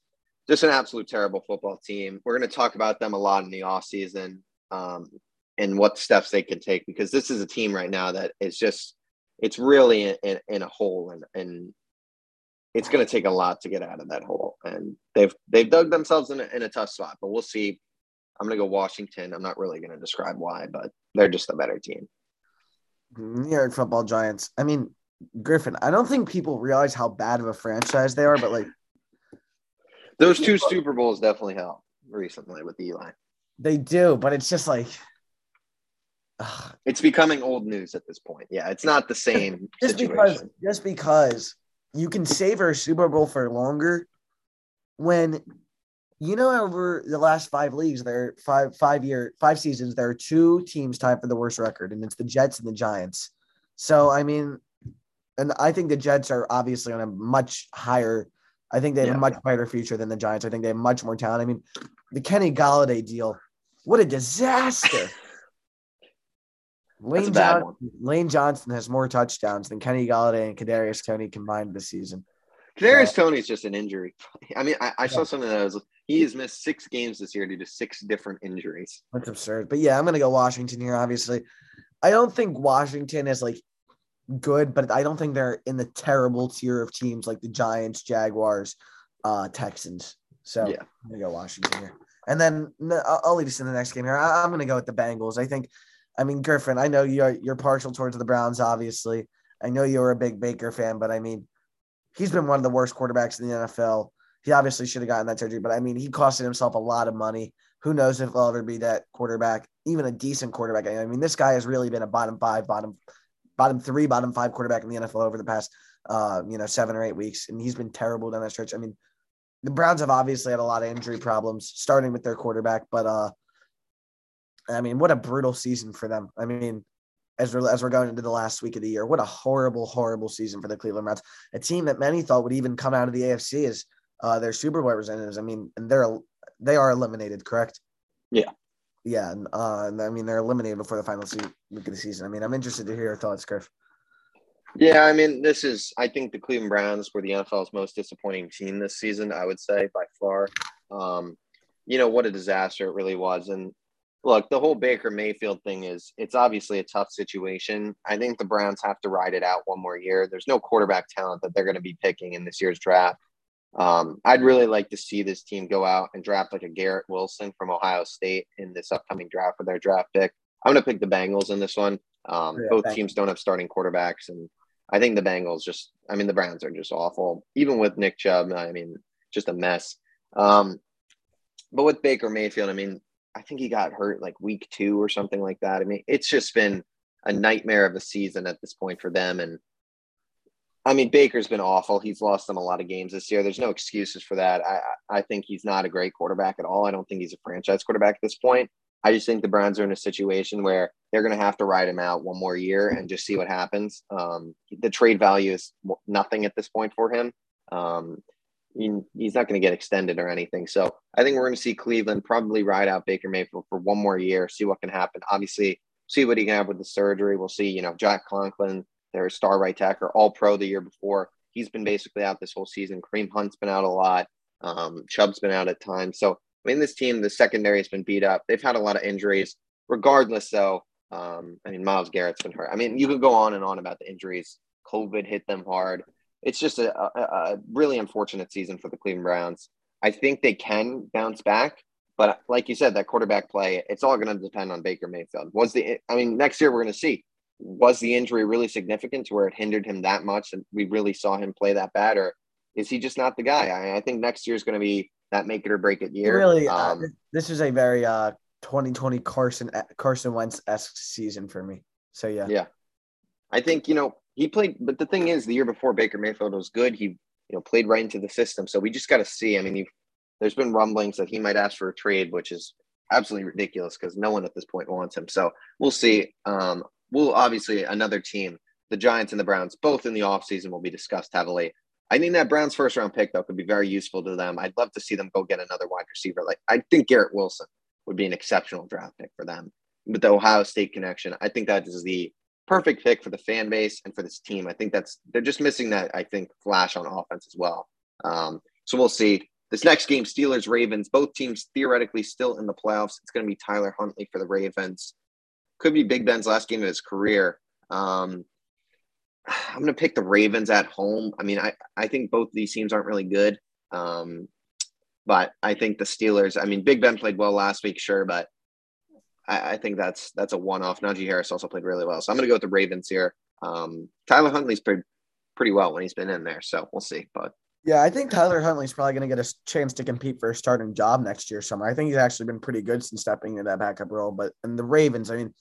Just an absolute terrible football team. We're going to talk about them a lot in the offseason. Um, and what steps they can take, because this is a team right now that is just, it's really in, in, in a hole and, and it's going to take a lot to get out of that hole. And they've, they've dug themselves in a, in a tough spot, but we'll see. I'm going to go Washington. I'm not really going to describe why, but they're just a better team. New York football Giants. I mean, Griffin, I don't think people realize how bad of a franchise they are, but like those two Super Bowls definitely helped recently with Eli. They do, but it's just like, it's becoming old news at this point. Yeah, it's not the same just situation. Because, just because you can save our Super Bowl for longer when, you know, over the last five leagues, there are five, five, year, five seasons, there are two teams tied for the worst record, and it's the Jets and the Giants. So, I mean, and I think the Jets are obviously on a much higher – I think they have yeah. a much brighter future than the Giants. I think they have much more talent. I mean, the Kenny Golladay deal, what a disaster. Lane Johnson, Lane Johnson has more touchdowns than Kenny Golladay and Kadarius Toney combined this season. Kadarius uh, Toney is just an injury. I mean, I, I yeah. saw something that was he has missed six games this year due to six different injuries. That's absurd. But yeah, I'm gonna go Washington here. Obviously, I don't think Washington is like good, but I don't think they're in the terrible tier of teams like the Giants, Jaguars, uh, Texans. So yeah. I'm gonna go Washington here, and then I'll leave us in the next game here. I, I'm gonna go with the Bengals. I think. I mean, Griffin, I know you're you're partial towards the Browns, obviously. I know you're a big Baker fan, but, I mean, he's been one of the worst quarterbacks in the N F L. He obviously should have gotten that surgery, but, I mean, he costed himself a lot of money. Who knows if he'll ever be that quarterback, even a decent quarterback. I mean, this guy has really been a bottom five, bottom bottom three, bottom five quarterback in the N F L over the past, uh, you know, seven or eight weeks. And he's been terrible down that stretch. I mean, the Browns have obviously had a lot of injury problems starting with their quarterback, but uh, I mean, what a brutal season for them. I mean, as we're, as we're going into the last week of the year, what a horrible, horrible season for the Cleveland Browns, a team that many thought would even come out of the A F C as uh, their Super Bowl representatives. I mean, and they're, they are eliminated, correct? Yeah. Yeah. And, uh, I mean, they're eliminated before the final se- week of the season. I mean, I'm interested to hear your thoughts, Griff. Yeah. I mean, this is, I think the Cleveland Browns were the N F L's most disappointing team this season, I would say, by far. Um, you know, what a disaster it really was. And, look, the whole Baker Mayfield thing is, it's obviously a tough situation. I think the Browns have to ride it out one more year. There's no quarterback talent that they're going to be picking in this year's draft. Um, I'd really like to see this team go out and draft like a Garrett Wilson from Ohio State in this upcoming draft for their draft pick. I'm going to pick the Bengals in this one. Um, yeah, both teams don't have starting quarterbacks. And I think the Bengals just, I mean, the Browns are just awful. Even with Nick Chubb, I mean, just a mess. Um, but with Baker Mayfield, I mean, I think he got hurt like week two or something like that. I mean, it's just been a nightmare of a season at this point for them. And I mean, Baker's been awful. He's lost them a lot of games this year. There's no excuses for that. I, I think he's not a great quarterback at all. I don't think he's a franchise quarterback at this point. I just think the Browns are in a situation where they're going to have to ride him out one more year and just see what happens. Um, the trade value is nothing at this point for him. Um, He's not going to get extended or anything. So I think we're going to see Cleveland probably ride out Baker Mayfield for one more year, see what can happen. Obviously, see what he can have with the surgery. We'll see, you know, Jack Conklin, their star right tackle, all pro the year before. He's been basically out this whole season. Kareem Hunt's been out a lot. Um, Chubb's been out at times. So, I mean, this team, the secondary has been beat up. They've had a lot of injuries. Regardless, though, um, I mean, Myles Garrett's been hurt. I mean, you could go on and on about the injuries. COVID hit them hard. It's just a, a, a really unfortunate season for the Cleveland Browns. I think they can bounce back, but like you said, that quarterback play, it's all going to depend on Baker Mayfield. Was the, I mean, next year we're going to see, was the injury really significant to where it hindered him that much and we really saw him play that bad, or is he just not the guy? I, I think next year is going to be that make it or break it year. Really, um, uh, this is a very uh, twenty twenty Carson Carson Wentz-esque season for me. So yeah, yeah, I think you know. He played, but the thing is, the year before Baker Mayfield was good, he you know played right into the system. So we just got to see. I mean, you've, there's been rumblings that he might ask for a trade, which is absolutely ridiculous because no one at this point wants him. So we'll see. Um, we'll obviously another team, the Giants and the Browns, both in the offseason will be discussed heavily. I think that Browns first round pick though could be very useful to them. I'd love to see them go get another wide receiver. Like I think Garrett Wilson would be an exceptional draft pick for them. With the Ohio State connection, I think that is the perfect pick for the fan base and for this team. I think that's they're just missing that, I think, flash on offense as well. Um, so we'll see. This next game, Steelers, Ravens, both teams theoretically still in the playoffs. It's going to be Tyler Huntley for the Ravens. Could be Big Ben's last game of his career. Um, I'm going to pick the Ravens at home. I mean, I, I think both of these teams aren't really good. Um, but I think the Steelers, I mean, Big Ben played well last week, sure, but I think that's that's a one-off. Najee Harris also played really well. So I'm going to go with the Ravens here. Um, Tyler Huntley's played pretty well when he's been in there, so we'll see. But yeah, I think Tyler Huntley's probably going to get a chance to compete for a starting job next year somewhere. I think he's actually been pretty good since stepping into that backup role. But and the Ravens, I mean,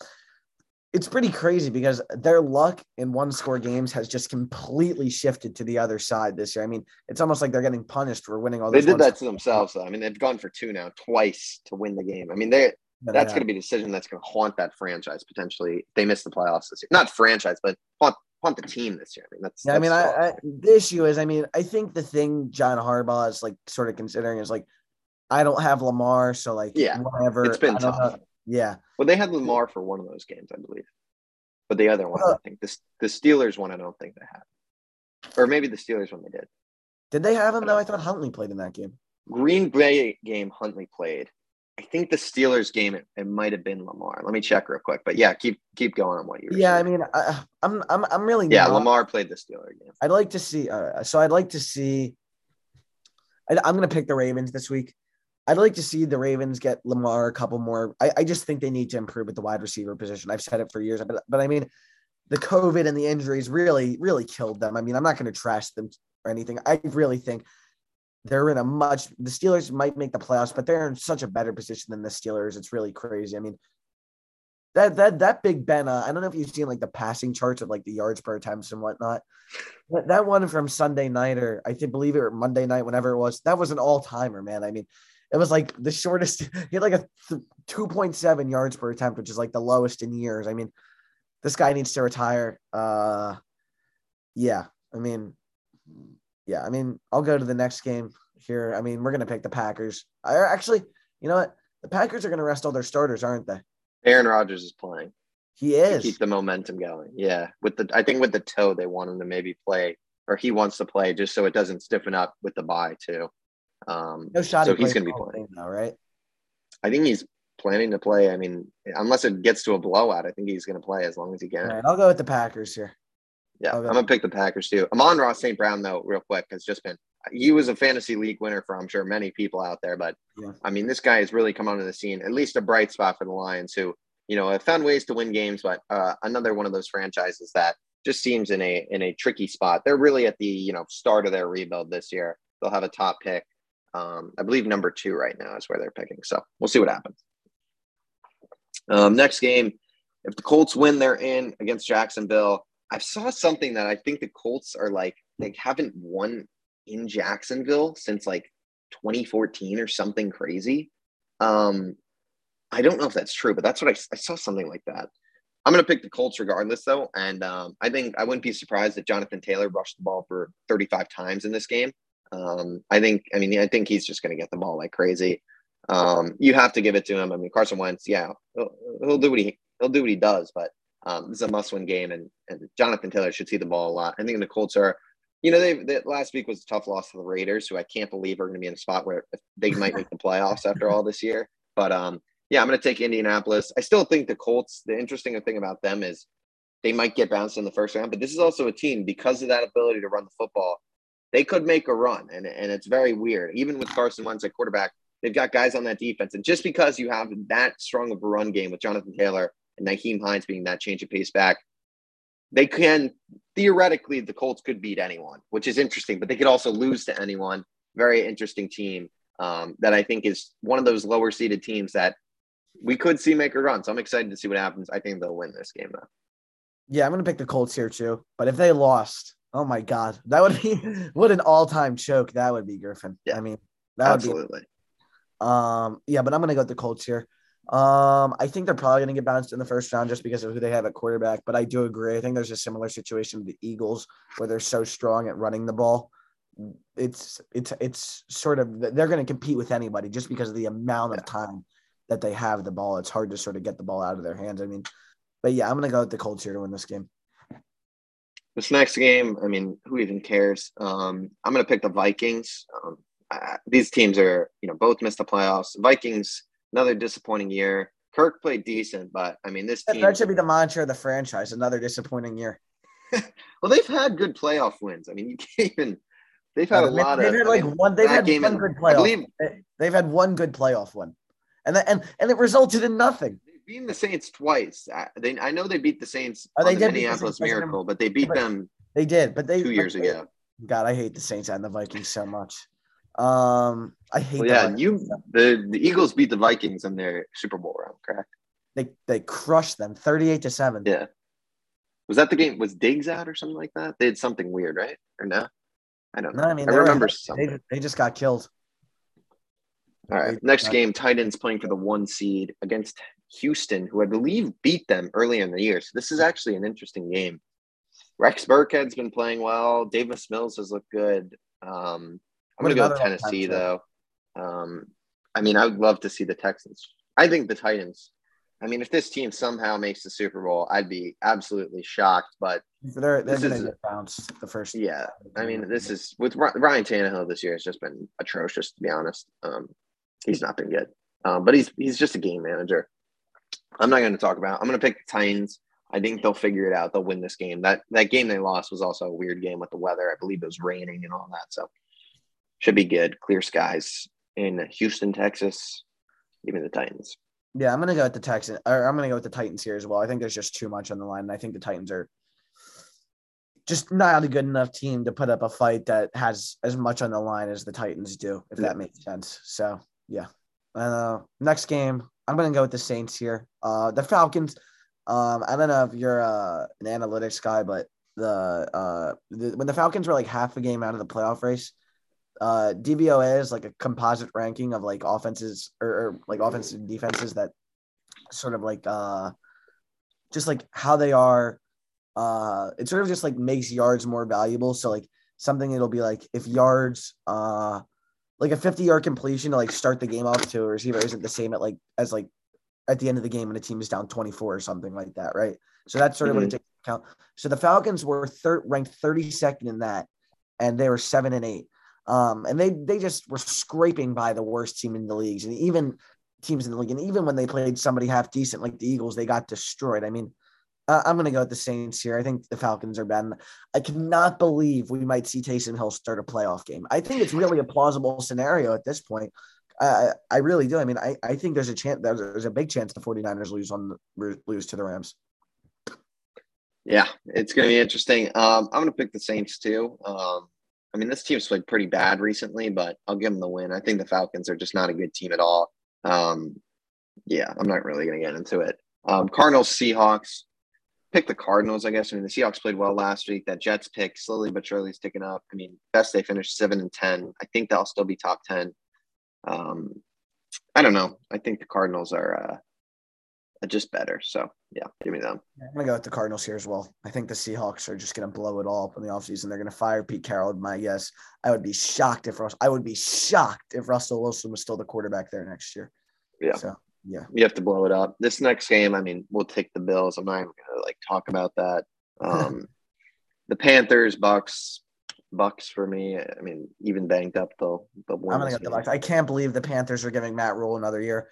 it's pretty crazy because their luck in one-score games has just completely shifted to the other side this year. I mean, it's almost like they're getting punished for winning all these. They did that to themselves, though. I mean, they've gone for two now, twice to win the game. I mean, they – that's going to be a decision that's going to haunt that franchise potentially. If they miss the playoffs this year. Not franchise, but haunt, haunt the team this year. I mean, that's. Yeah, that's I mean, I, I, the issue is, I mean, I think the thing John Harbaugh is like sort of considering is like, I don't have Lamar, so like, yeah, whatever. It's been tough. Know. Yeah. Well, they had Lamar for one of those games, I believe, but the other one, uh, I think the the Steelers one, I don't think they had, or maybe the Steelers one they did. Did they have him though? I, I thought Huntley played in that game. Green Bay game, Huntley played. I think the Steelers game, it, it might have been Lamar. Let me check real quick. But yeah, keep keep going on what you were yeah, saying. Yeah, I mean, I, I'm I'm I'm really yeah. Not, Lamar played the Steelers game. I'd like to see. Uh, so I'd like to see. I, I'm going to pick the Ravens this week. I'd like to see the Ravens get Lamar a couple more. I, I just think they need to improve at the wide receiver position. I've said it for years, but but I mean, the COVID and the injuries really really killed them. I mean, I'm not going to trash them or anything. I really think. They're in a much – the Steelers might make the playoffs, but they're in such a better position than the Steelers. It's really crazy. I mean, That that that Big Ben, uh, I don't know if you've seen like the passing charts of like the yards per attempts and whatnot. That, that one from Sunday night, or I think believe it or Monday night, whenever it was, that was an all timer, man. I mean, it was like the shortest. He had like a th- two point seven yards per attempt, which is like the lowest in years. I mean, this guy needs to retire. Uh, yeah, I mean, yeah, I mean, I'll go to the next game here. I mean, we're gonna pick the Packers. I actually, you know what? The Packers are gonna rest all their starters, aren't they? Aaron Rodgers is playing. He is. To keep the momentum going. Yeah. With the, I think with the toe, they want him to maybe play, or he wants to play just so it doesn't stiffen up with the bye too. Um, no shot. So he's going to be playing though, right? I think he's planning to play. I mean, unless it gets to a blowout, I think he's going to play as long as he can. All right, I'll go with the Packers here. Yeah. Go. I'm going to pick the Packers too. Amon-Ra Saint Brown though, real quick, has just been, he was a fantasy league winner for, I'm sure, many people out there, but yeah. I mean, this guy has really come onto the scene, at least a bright spot for the Lions, who, you know, have found ways to win games, but uh, another one of those franchises that just seems in a, in a tricky spot. They're really at the, you know, start of their rebuild this year. They'll have a top pick. Um, I believe number two right now is where they're picking. So we'll see what happens. Um, next game, if the Colts win, they're in against Jacksonville. I saw something that I think the Colts are like, they haven't won in Jacksonville since like twenty fourteen or something crazy. Um, I don't know if that's true, but that's what I, I saw something like that. I'm going to pick the Colts regardless though. And um, I think I wouldn't be surprised if Jonathan Taylor rushed the ball for thirty-five times in this game. Um, I think, I mean, I think he's just going to get the ball like crazy. Um, you have to give it to him. I mean, Carson Wentz, yeah, he'll, he'll do what he, he'll do what he does, but um, this is a must win game. And, and Jonathan Taylor should see the ball a lot. I think the Colts are, you know, they, they last week was a tough loss to the Raiders, who I can't believe are going to be in a spot where they might make the playoffs after all this year. But um, yeah, I'm going to take Indianapolis. I still think the Colts, the interesting thing about them is they might get bounced in the first round, but this is also a team, because of that ability to run the football, they could make a run. And, and it's very weird. Even with Carson Wentz at quarterback, they've got guys on that defense. And just because you have that strong of a run game with Jonathan Taylor and Naheem Hines being that change of pace back, they can theoretically, the Colts could beat anyone, which is interesting, but they could also lose to anyone. Very interesting team um, that I think is one of those lower seeded teams that we could see make a run. So I'm excited to see what happens. I think they'll win this game though. Yeah, I'm going to pick the Colts here too. But if they lost, oh my God, that would be what an all time choke that would be, Griffin. Yeah, I mean, that absolutely. Would be, um, yeah, but I'm going to go with the Colts here. Um, I think they're probably going to get bounced in the first round just because of who they have at quarterback, but I do agree. I think there's a similar situation to the Eagles where they're so strong at running the ball. It's, it's, it's sort of, they're going to compete with anybody just because of the amount of time that they have the ball. It's hard to sort of get the ball out of their hands. I mean, but yeah, I'm going to go with the Colts here to win this game. This next game, I mean, who even cares? Um, I'm going to pick the Vikings. Um, I, these teams are, you know, both missed the playoffs. Vikings, another disappointing year. Kirk played decent, but, I mean, this team – that should be the mantra of the franchise, another disappointing year. Well, they've had good playoff wins. I mean, you can't even – they've had I mean, a lot they've of – had like I mean, one, they've had one in, good playoff. I believe, they've had one good playoff win, and that, and and it resulted in nothing. They've beaten the Saints twice. I, they, I know they beat the Saints oh, on the Minneapolis the Miracle, but they beat but them They did, but they two years they, ago. God, I hate the Saints and the Vikings so much. Um, I hate well, yeah, that. You the, the Eagles beat the Vikings in their Super Bowl round, correct? They they crushed them thirty-eight to seven. Yeah. Was that the game? Was Diggs out or something like that? They did something weird, right? Or no? I don't know. No, I mean, I remember were, something. They, they just got killed. All right. They, Next uh, game, Titans playing for the one seed against Houston, who I believe beat them early in the year. So this is actually an interesting game. Rex Burkhead's been playing well. Davis Mills has looked good. Um I'm going to go with Tennessee, though. Um, I mean, I would love to see the Texans. I think the Titans. I mean, if this team somehow makes the Super Bowl, I'd be absolutely shocked. But they're, they're going to get bounced the first. Yeah. I mean, this is – with Ryan Tannehill this year has just been atrocious, to be honest. Um, he's not been good. Um, but he's he's just a game manager. I'm not going to talk about – I'm going to pick the Titans. I think they'll figure it out. They'll win this game. That, that game they lost was also a weird game with the weather. I believe it was raining and all that, so – should be good. Clear skies in Houston, Texas. Give me the Titans. Yeah, I'm gonna go with the Texans. Or I'm gonna go with the Titans here as well. I think there's just too much on the line, and I think the Titans are just not a good enough team to put up a fight that has as much on the line as the Titans do, if that makes sense. So yeah. Uh, next game, I'm going to go with the Saints here. Uh, the Falcons, um, I don't know if you're uh, an analytics guy, but the, uh, the when the Falcons were like half a game out of the playoff race, uh, D V O A is like a composite ranking of like offenses or, or like offensive and defenses that sort of like uh, just like how they are. Uh, it sort of just like makes yards more valuable. So like something it'll be like if yards uh, – like a fifty-yard completion to like start the game off to a receiver isn't the same at like as like at the end of the game when a team is down twenty-four or something like that, right? So that's sort of mm-hmm. what it takes into account. So the Falcons were thir- ranked thirty-second in that, and they were seven and eight, um, and they they just were scraping by the worst team in the leagues, and even teams in the league, and even when they played somebody half decent like the Eagles, they got destroyed. I mean, uh, I'm gonna go with the Saints here. I think the Falcons are bad. I cannot believe we might see Taysom Hill start a playoff game. I think it's really a plausible scenario at this point. I I really do. I mean, I, I think there's a chance. There's, there's a big chance the 49ers lose on lose to the Rams. Yeah, it's gonna be interesting. Um, I'm gonna pick the Saints too. Um, I mean, this team's played pretty bad recently, but I'll give them the win. I think the Falcons are just not a good team at all. Um, yeah, I'm not really gonna get into it. Um, Cardinals, Seahawks. Pick the Cardinals, I guess. I mean, the Seahawks played well last week. That Jets pick slowly but surely is ticking up. I mean, best they finished seven and ten. I think they'll still be top ten. Um, I don't know. I think the Cardinals are uh, just better. So yeah, give me them. I'm gonna go with the Cardinals here as well. I think the Seahawks are just gonna blow it all up in the offseason. They're gonna fire Pete Carroll. My guess. I would be shocked if Russ- I would be shocked if Russell Wilson was still the quarterback there next year. Yeah. So. Yeah, you have to blow it up. This next game, I mean, we'll take the Bills. I'm not even going to, like, talk about that. Um, the Panthers, Bucs, Bucs for me. I mean, even banked up, they'll, they'll win. I'm going to get the Bucs. I can't believe the Panthers are giving Matt Rule another year.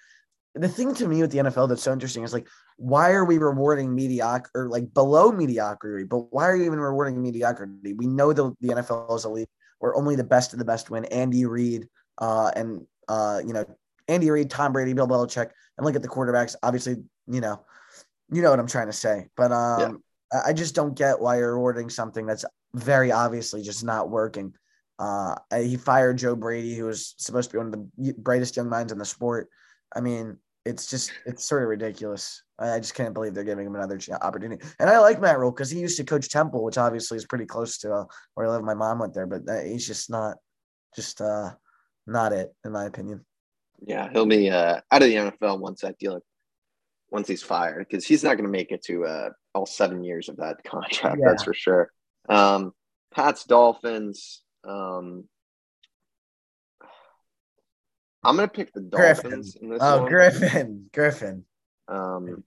The thing to me with the N F L that's so interesting is, like, why are we rewarding mediocre or, like, below mediocrity? But why are you even rewarding mediocrity? We know the, the N F L is a league where only the best of the best win. Andy Reid uh, and, uh, you know, Andy Reid, Tom Brady, Bill Belichick, and look at the quarterbacks. Obviously, you know, you know what I'm trying to say. But um, yeah. I just don't get why you're rewarding something that's very obviously just not working. Uh, he fired Joe Brady, who was supposed to be one of the brightest young minds in the sport. I mean, it's just it's sort of ridiculous. I just can't believe they're giving him another opportunity. And I like Matt Rule because he used to coach Temple, which obviously is pretty close to uh, where I live. My mom went there, but he's just not just uh, not it, in my opinion. Yeah, he'll be uh, out of the N F L once that deal, once he's fired, because he's not going to make it to uh, all seven years of that contract. Yeah. That's for sure. Um, Pats, Dolphins. Um, I'm going to pick the Dolphins. Griffin. In this oh, one. Griffin, Griffin. Um,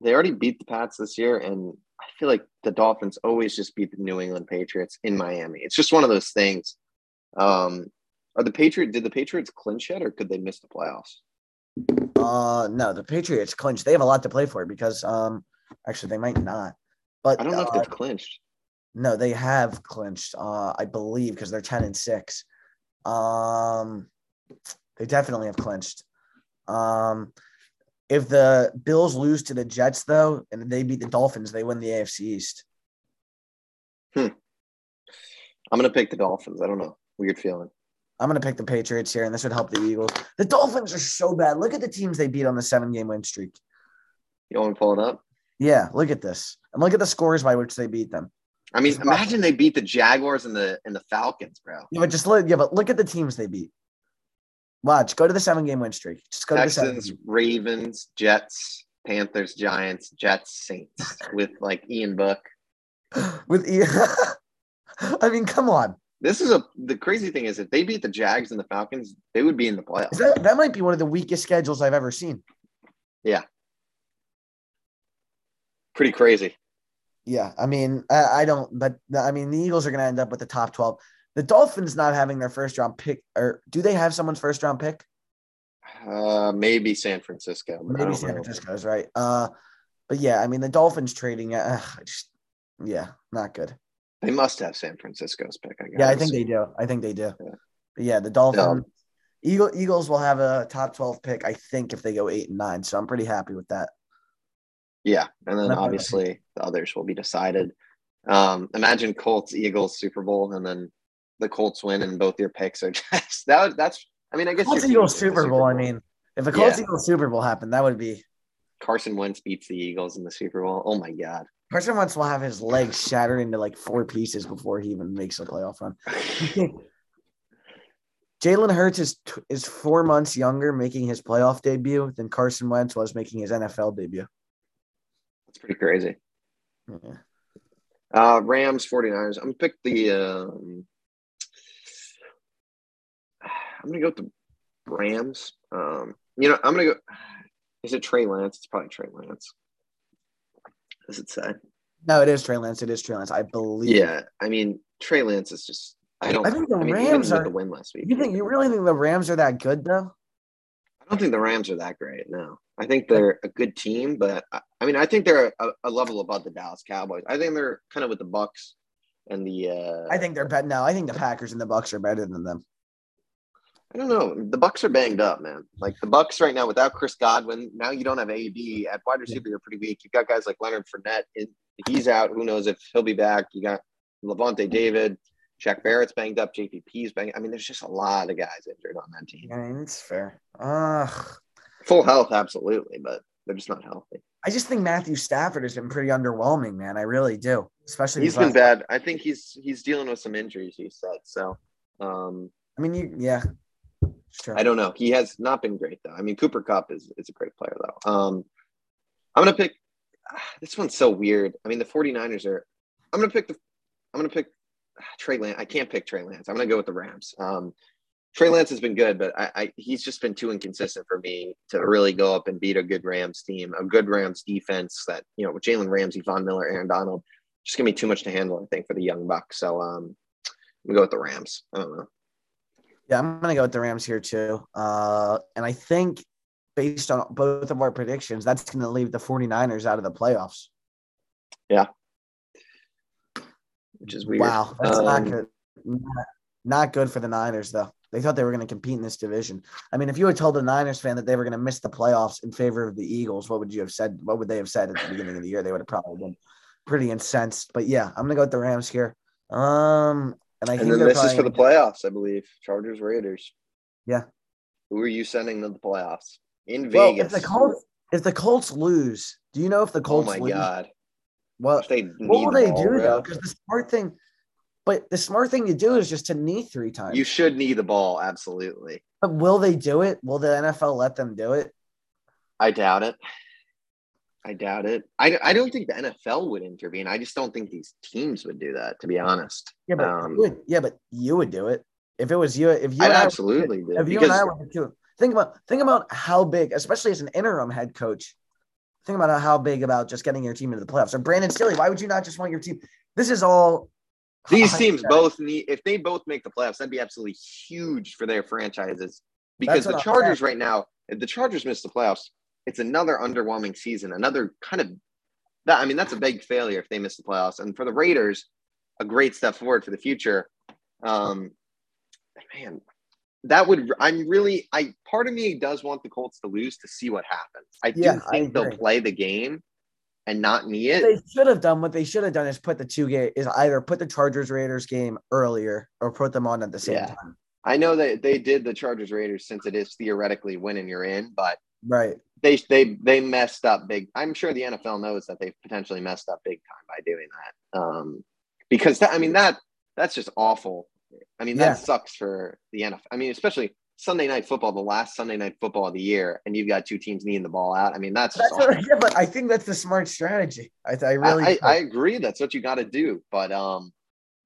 they already beat the Pats this year, and I feel like the Dolphins always just beat the New England Patriots in Miami. It's just one of those things. Um, Are the Patriots? Did the Patriots clinch yet, or could they miss the playoffs? Uh, no, the Patriots clinched. They have a lot to play for because, um, actually, they might not. But I don't know uh, if they've clinched. No, they have clinched. Uh, I believe because they're ten and six. Um, they definitely have clinched. Um, if the Bills lose to the Jets though, and they beat the Dolphins, they win the A F C East. Hmm. I'm gonna pick the Dolphins. I don't know. Weird feeling. I'm going to pick the Patriots here, and this would help the Eagles. The Dolphins are so bad. Look at the teams they beat on the seven-game win streak. You want to pull it up? Yeah, look at this. And look at the scores by which they beat them. I mean, imagine they beat the Jaguars and the and the Falcons, bro. Yeah, but just look, yeah, but look at the teams they beat. Watch, go to the seven-game win streak. Just go Texans, to the Texans, Ravens, Jets, Panthers, Giants, Jets, Saints with, like, Ian Book. With Ian – I mean, come on. This is a the crazy thing is if they beat the Jags and the Falcons, they would be in the playoffs. That, that might be one of the weakest schedules I've ever seen. Yeah. Pretty crazy. Yeah. I mean, I, I don't, but I mean, the Eagles are going to end up with the top twelve. The Dolphins not having their first round pick, or do they have someone's first round pick? Uh, maybe San Francisco. Maybe San Francisco is right. Uh, but yeah, I mean, the Dolphins trading, uh, just, yeah, not good. They must have San Francisco's pick, I guess. Yeah, I think they do. I think they do. Yeah, but yeah the Dolphins. Um, Eagle, Eagles will have a top twelve pick, I think, if they go eight and nine. So I'm pretty happy with that. Yeah, and then obviously the others will be decided. Um, imagine Colts, Eagles, Super Bowl, and then the Colts win, and both your picks are just that, – that's – I mean, I guess – Colts, Eagles, Super Bowl, Bowl, I mean, If a Colts yeah. Eagles Super Bowl happened, that would be Carson Wentz beats the Eagles in the Super Bowl. Oh my God. Carson Wentz will have his legs shattered into like four pieces before he even makes a playoff run. Jalen Hurts is t- is four months younger making his playoff debut than Carson Wentz was making his N F L debut. That's pretty crazy. Yeah. Uh, Rams, 49ers. I'm going to pick the um, – I'm going to go with the Rams. Um, you know, I'm going to go – is it Trey Lance? It's probably Trey Lance. Does it say? No, it is Trey Lance. It is Trey Lance. I believe. Yeah, I mean, Trey Lance is just – I don't I think the I mean, Rams are the win last week. You think you really think the Rams are that good though? I don't think the Rams are that great. No, I think they're a good team, but I, I mean, I think they're a, a level above the Dallas Cowboys. I think they're kind of with the Bucs and the. Uh, I think they're better. No, I think the Packers and the Bucs are better than them. I don't know. The Bucs are banged up, man. Like the Bucs right now, without Chris Godwin, now you don't have A D at wide receiver. You're pretty weak. You've got guys like Leonard Fournette. And he's out. Who knows if he'll be back? You got Levante David. Jack Barrett's banged up. J P P's banged. I mean, there's just a lot of guys injured on that team. I mean, that's fair. Ugh. Full health, absolutely, but they're just not healthy. I just think Matthew Stafford has been pretty underwhelming, man. I really do. Especially he's been bad. Time. I think he's he's dealing with some injuries. He said so. Um, I mean, you, yeah. Sure. I don't know. He has not been great though. I mean, Cooper Kupp is is a great player though. Um, I'm gonna pick. This one's so weird. I mean, the 49ers are. I'm gonna pick the. I'm gonna pick. Trey Lance, I can't pick Trey Lance. I'm going to go with the Rams. Um, Trey Lance has been good, but I, I, he's just been too inconsistent for me to really go up and beat a good Rams team, a good Rams defense that, you know, with Jalen Ramsey, Von Miller, Aaron Donald, just going to be too much to handle, I think, for the young Bucs. So um, I'm going to go with the Rams. I don't know. Yeah, I'm going to go with the Rams here too. Uh, and I think based on both of our predictions, that's going to leave the 49ers out of the playoffs. Yeah. Which is weird. Wow, that's um, not good. Not, not good for the Niners, though. They thought they were going to compete in this division. I mean, if you had told a Niners fan that they were going to miss the playoffs in favor of the Eagles, what would you have said? What would they have said at the beginning of the year? They would have probably been pretty incensed. But yeah, I'm going to go with the Rams here. Um, and I and think then this is for the playoffs, I believe. Chargers, Raiders. Yeah. Who are you sending to the playoffs in well, Vegas? If the Colts, if the Colts lose, do you know if the Colts? Oh my lose? God. Well, they what will they do, around. though? Because the smart thing – but the smart thing to do is just to knee three times. You should knee the ball, absolutely. But will they do it? Will the N F L let them do it? I doubt it. I doubt it. I, I don't think the N F L would intervene. I just don't think these teams would do that, to be honest. Yeah, but, um, you, would, yeah, but you would do it. If it was you – if you I'd absolutely do it. If you and I would do it. Think about, think about how big, especially as an interim head coach, think about how big about just getting your team into the playoffs. Or Brandon Staley, why would you not just want your team? This is all. These teams both need, if they both make the playoffs, that'd be absolutely huge for their franchises. Because the Chargers right now, if the Chargers miss the playoffs, it's another underwhelming season. Another kind of, I mean, that's a big failure if they miss the playoffs. And for the Raiders, a great step forward for the future. Um, man. That would, I'm really, I, part of me does want the Colts to lose to see what happens. I do yeah, think I they'll play the game and not knee it. They should have done what they should have done is put the two game is either put the Chargers Raiders game earlier or put them on at the same yeah. time. I know that they did the Chargers Raiders since it is theoretically win and you're in, but right. They, they, they messed up big. I'm sure the N F L knows that they've potentially messed up big time by doing that. Um, because that, I mean, that, that's just awful. I mean, that yeah. sucks for the N F L. I mean, especially Sunday Night Football, the last Sunday Night Football of the year, and you've got two teams kneeing the ball out. I mean, that's, that's just right. Yeah, but I think that's the smart strategy. I, I really I, I, I agree. That's what you got to do. But um,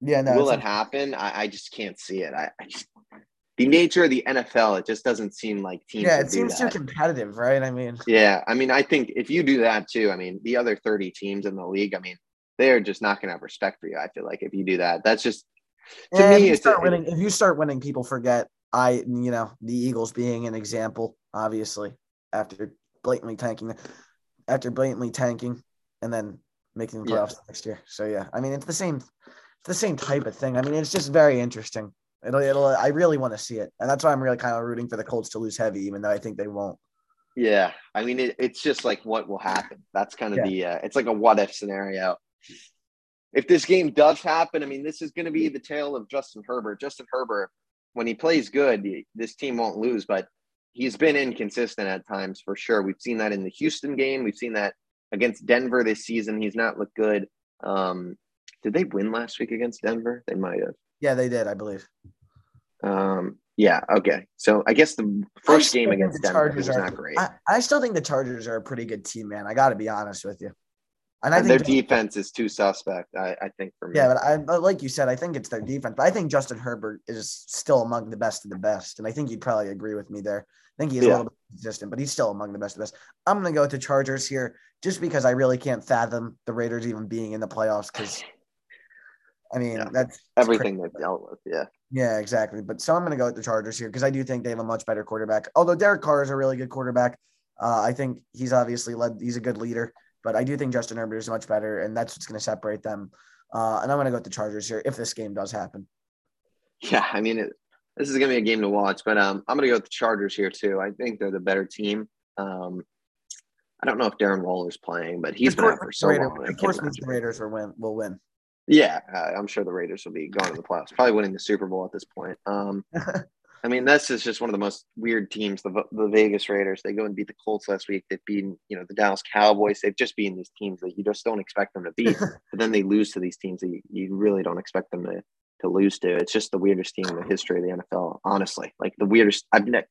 yeah, no, will it happen? I, I just can't see it. I, I just the nature of the N F L, it just doesn't seem like teams. Yeah, it seems too competitive, right? I mean, yeah. I mean, I think if you do that too, I mean, the other thirty teams in the league, I mean, they're just not going to have respect for you. I feel like if you do that, that's just. To and me, if you, start winning, if you start winning, people forget. I, you know, the Eagles being an example, obviously, after blatantly tanking, after blatantly tanking, and then making the playoffs yeah. next year. So yeah, I mean, it's the same, it's the same type of thing. I mean, it's just very interesting. It'll, it'll. I really want to see it, and that's why I'm really kind of rooting for the Colts to lose heavy, even though I think they won't. Yeah, I mean, it, it's just like what will happen. That's kind of yeah. the. Uh, it's like a what if scenario. If this game does happen, I mean, this is going to be the tale of Justin Herbert. Justin Herbert, when he plays good, he, this team won't lose, but he's been inconsistent at times for sure. We've seen that in the Houston game. We've seen that against Denver this season. He's not looked good. Um, did they win last week against Denver? They might have. Yeah, they did, I believe. Um, yeah, okay. So I guess the first game against the Denver was not great. I, I still think the Chargers are a pretty good team, man. I got to be honest with you. And, and I think their defense is too suspect, I, I think, for me. Yeah, but, I, but like you said, I think it's their defense. But I think Justin Herbert is still among the best of the best, and I think you'd probably agree with me there. I think he's yeah. a little bit consistent, but he's still among the best of the best. I'm going to go with the Chargers here just because I really can't fathom the Raiders even being in the playoffs because, I mean, yeah. that's – Everything they've dealt with, yeah. Yeah, exactly. But so I'm going to go with the Chargers here because I do think they have a much better quarterback. Although Derek Carr is a really good quarterback. Uh, I think he's obviously led – he's a good leader. But I do think Justin Herbert is much better, and that's what's going to separate them. Uh, and I'm going to go with the Chargers here if this game does happen. Yeah, I mean, it, this is going to be a game to watch, but um, I'm going to go with the Chargers here too. I think they're the better team. Um, I don't know if Darren Waller's playing, but he's been out for so long. Of course, the Raiders will win. Will win. Yeah, uh, I'm sure the Raiders will be going to the playoffs, probably winning the Super Bowl at this point. Um, I mean, this is just one of the most weird teams, the the Vegas Raiders. They go and beat the Colts last week. They've beaten, you know, the Dallas Cowboys. They've just beaten these teams that you just don't expect them to beat. But then they lose to these teams that you, you really don't expect them to, to lose to. It's just the weirdest team in the history of the N F L, honestly. Like the weirdest – I've ne-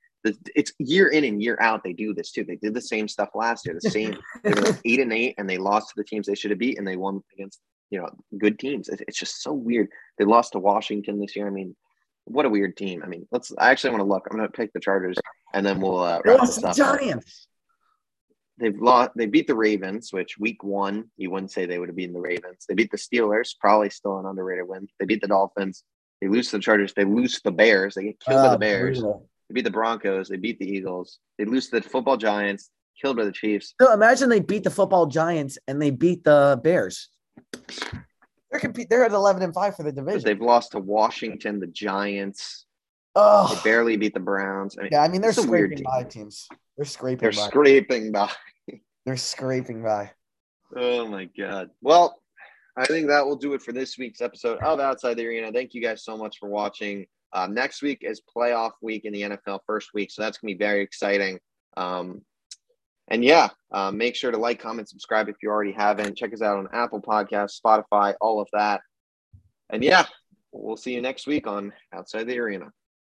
it's year in and year out they do this too. They did the same stuff last year, the same – they were like eight and eight, and they lost to the teams they should have beat, and they won against, you know, good teams. It, it's just so weird. They lost to Washington this year. I mean – what a weird team. I mean, let's. I actually want to look. I'm going to pick the Chargers, and then we'll uh, wrap this up. Giants. They've lost. They beat the Ravens, which week one, you wouldn't say they would have beaten the Ravens. They beat the Steelers, probably still an underrated win. They beat the Dolphins. They lose to the Chargers. They lose to the Bears. They get killed uh, by the Bears. Brutal. They beat the Broncos. They beat the Eagles. They lose to the football Giants, killed by the Chiefs. So imagine they beat the football Giants, and they beat the Bears. They're, compete- they're at eleven and five for the division. But they've lost to Washington, the Giants. Oh, they barely beat the Browns. I mean, yeah, I mean, they're scraping team. by teams. They're scraping they're by. They're scraping by. They're scraping by. Oh, my God. Well, I think that will do it for this week's episode of Outside the Arena. Thank you guys so much for watching. Uh, next week is playoff week in the N F L first week, so that's going to be very exciting. Um And, yeah, uh, make sure to like, comment, subscribe if you already haven't. Check us out on Apple Podcasts, Spotify, all of that. And, yeah, we'll see you next week on Outside the Arena.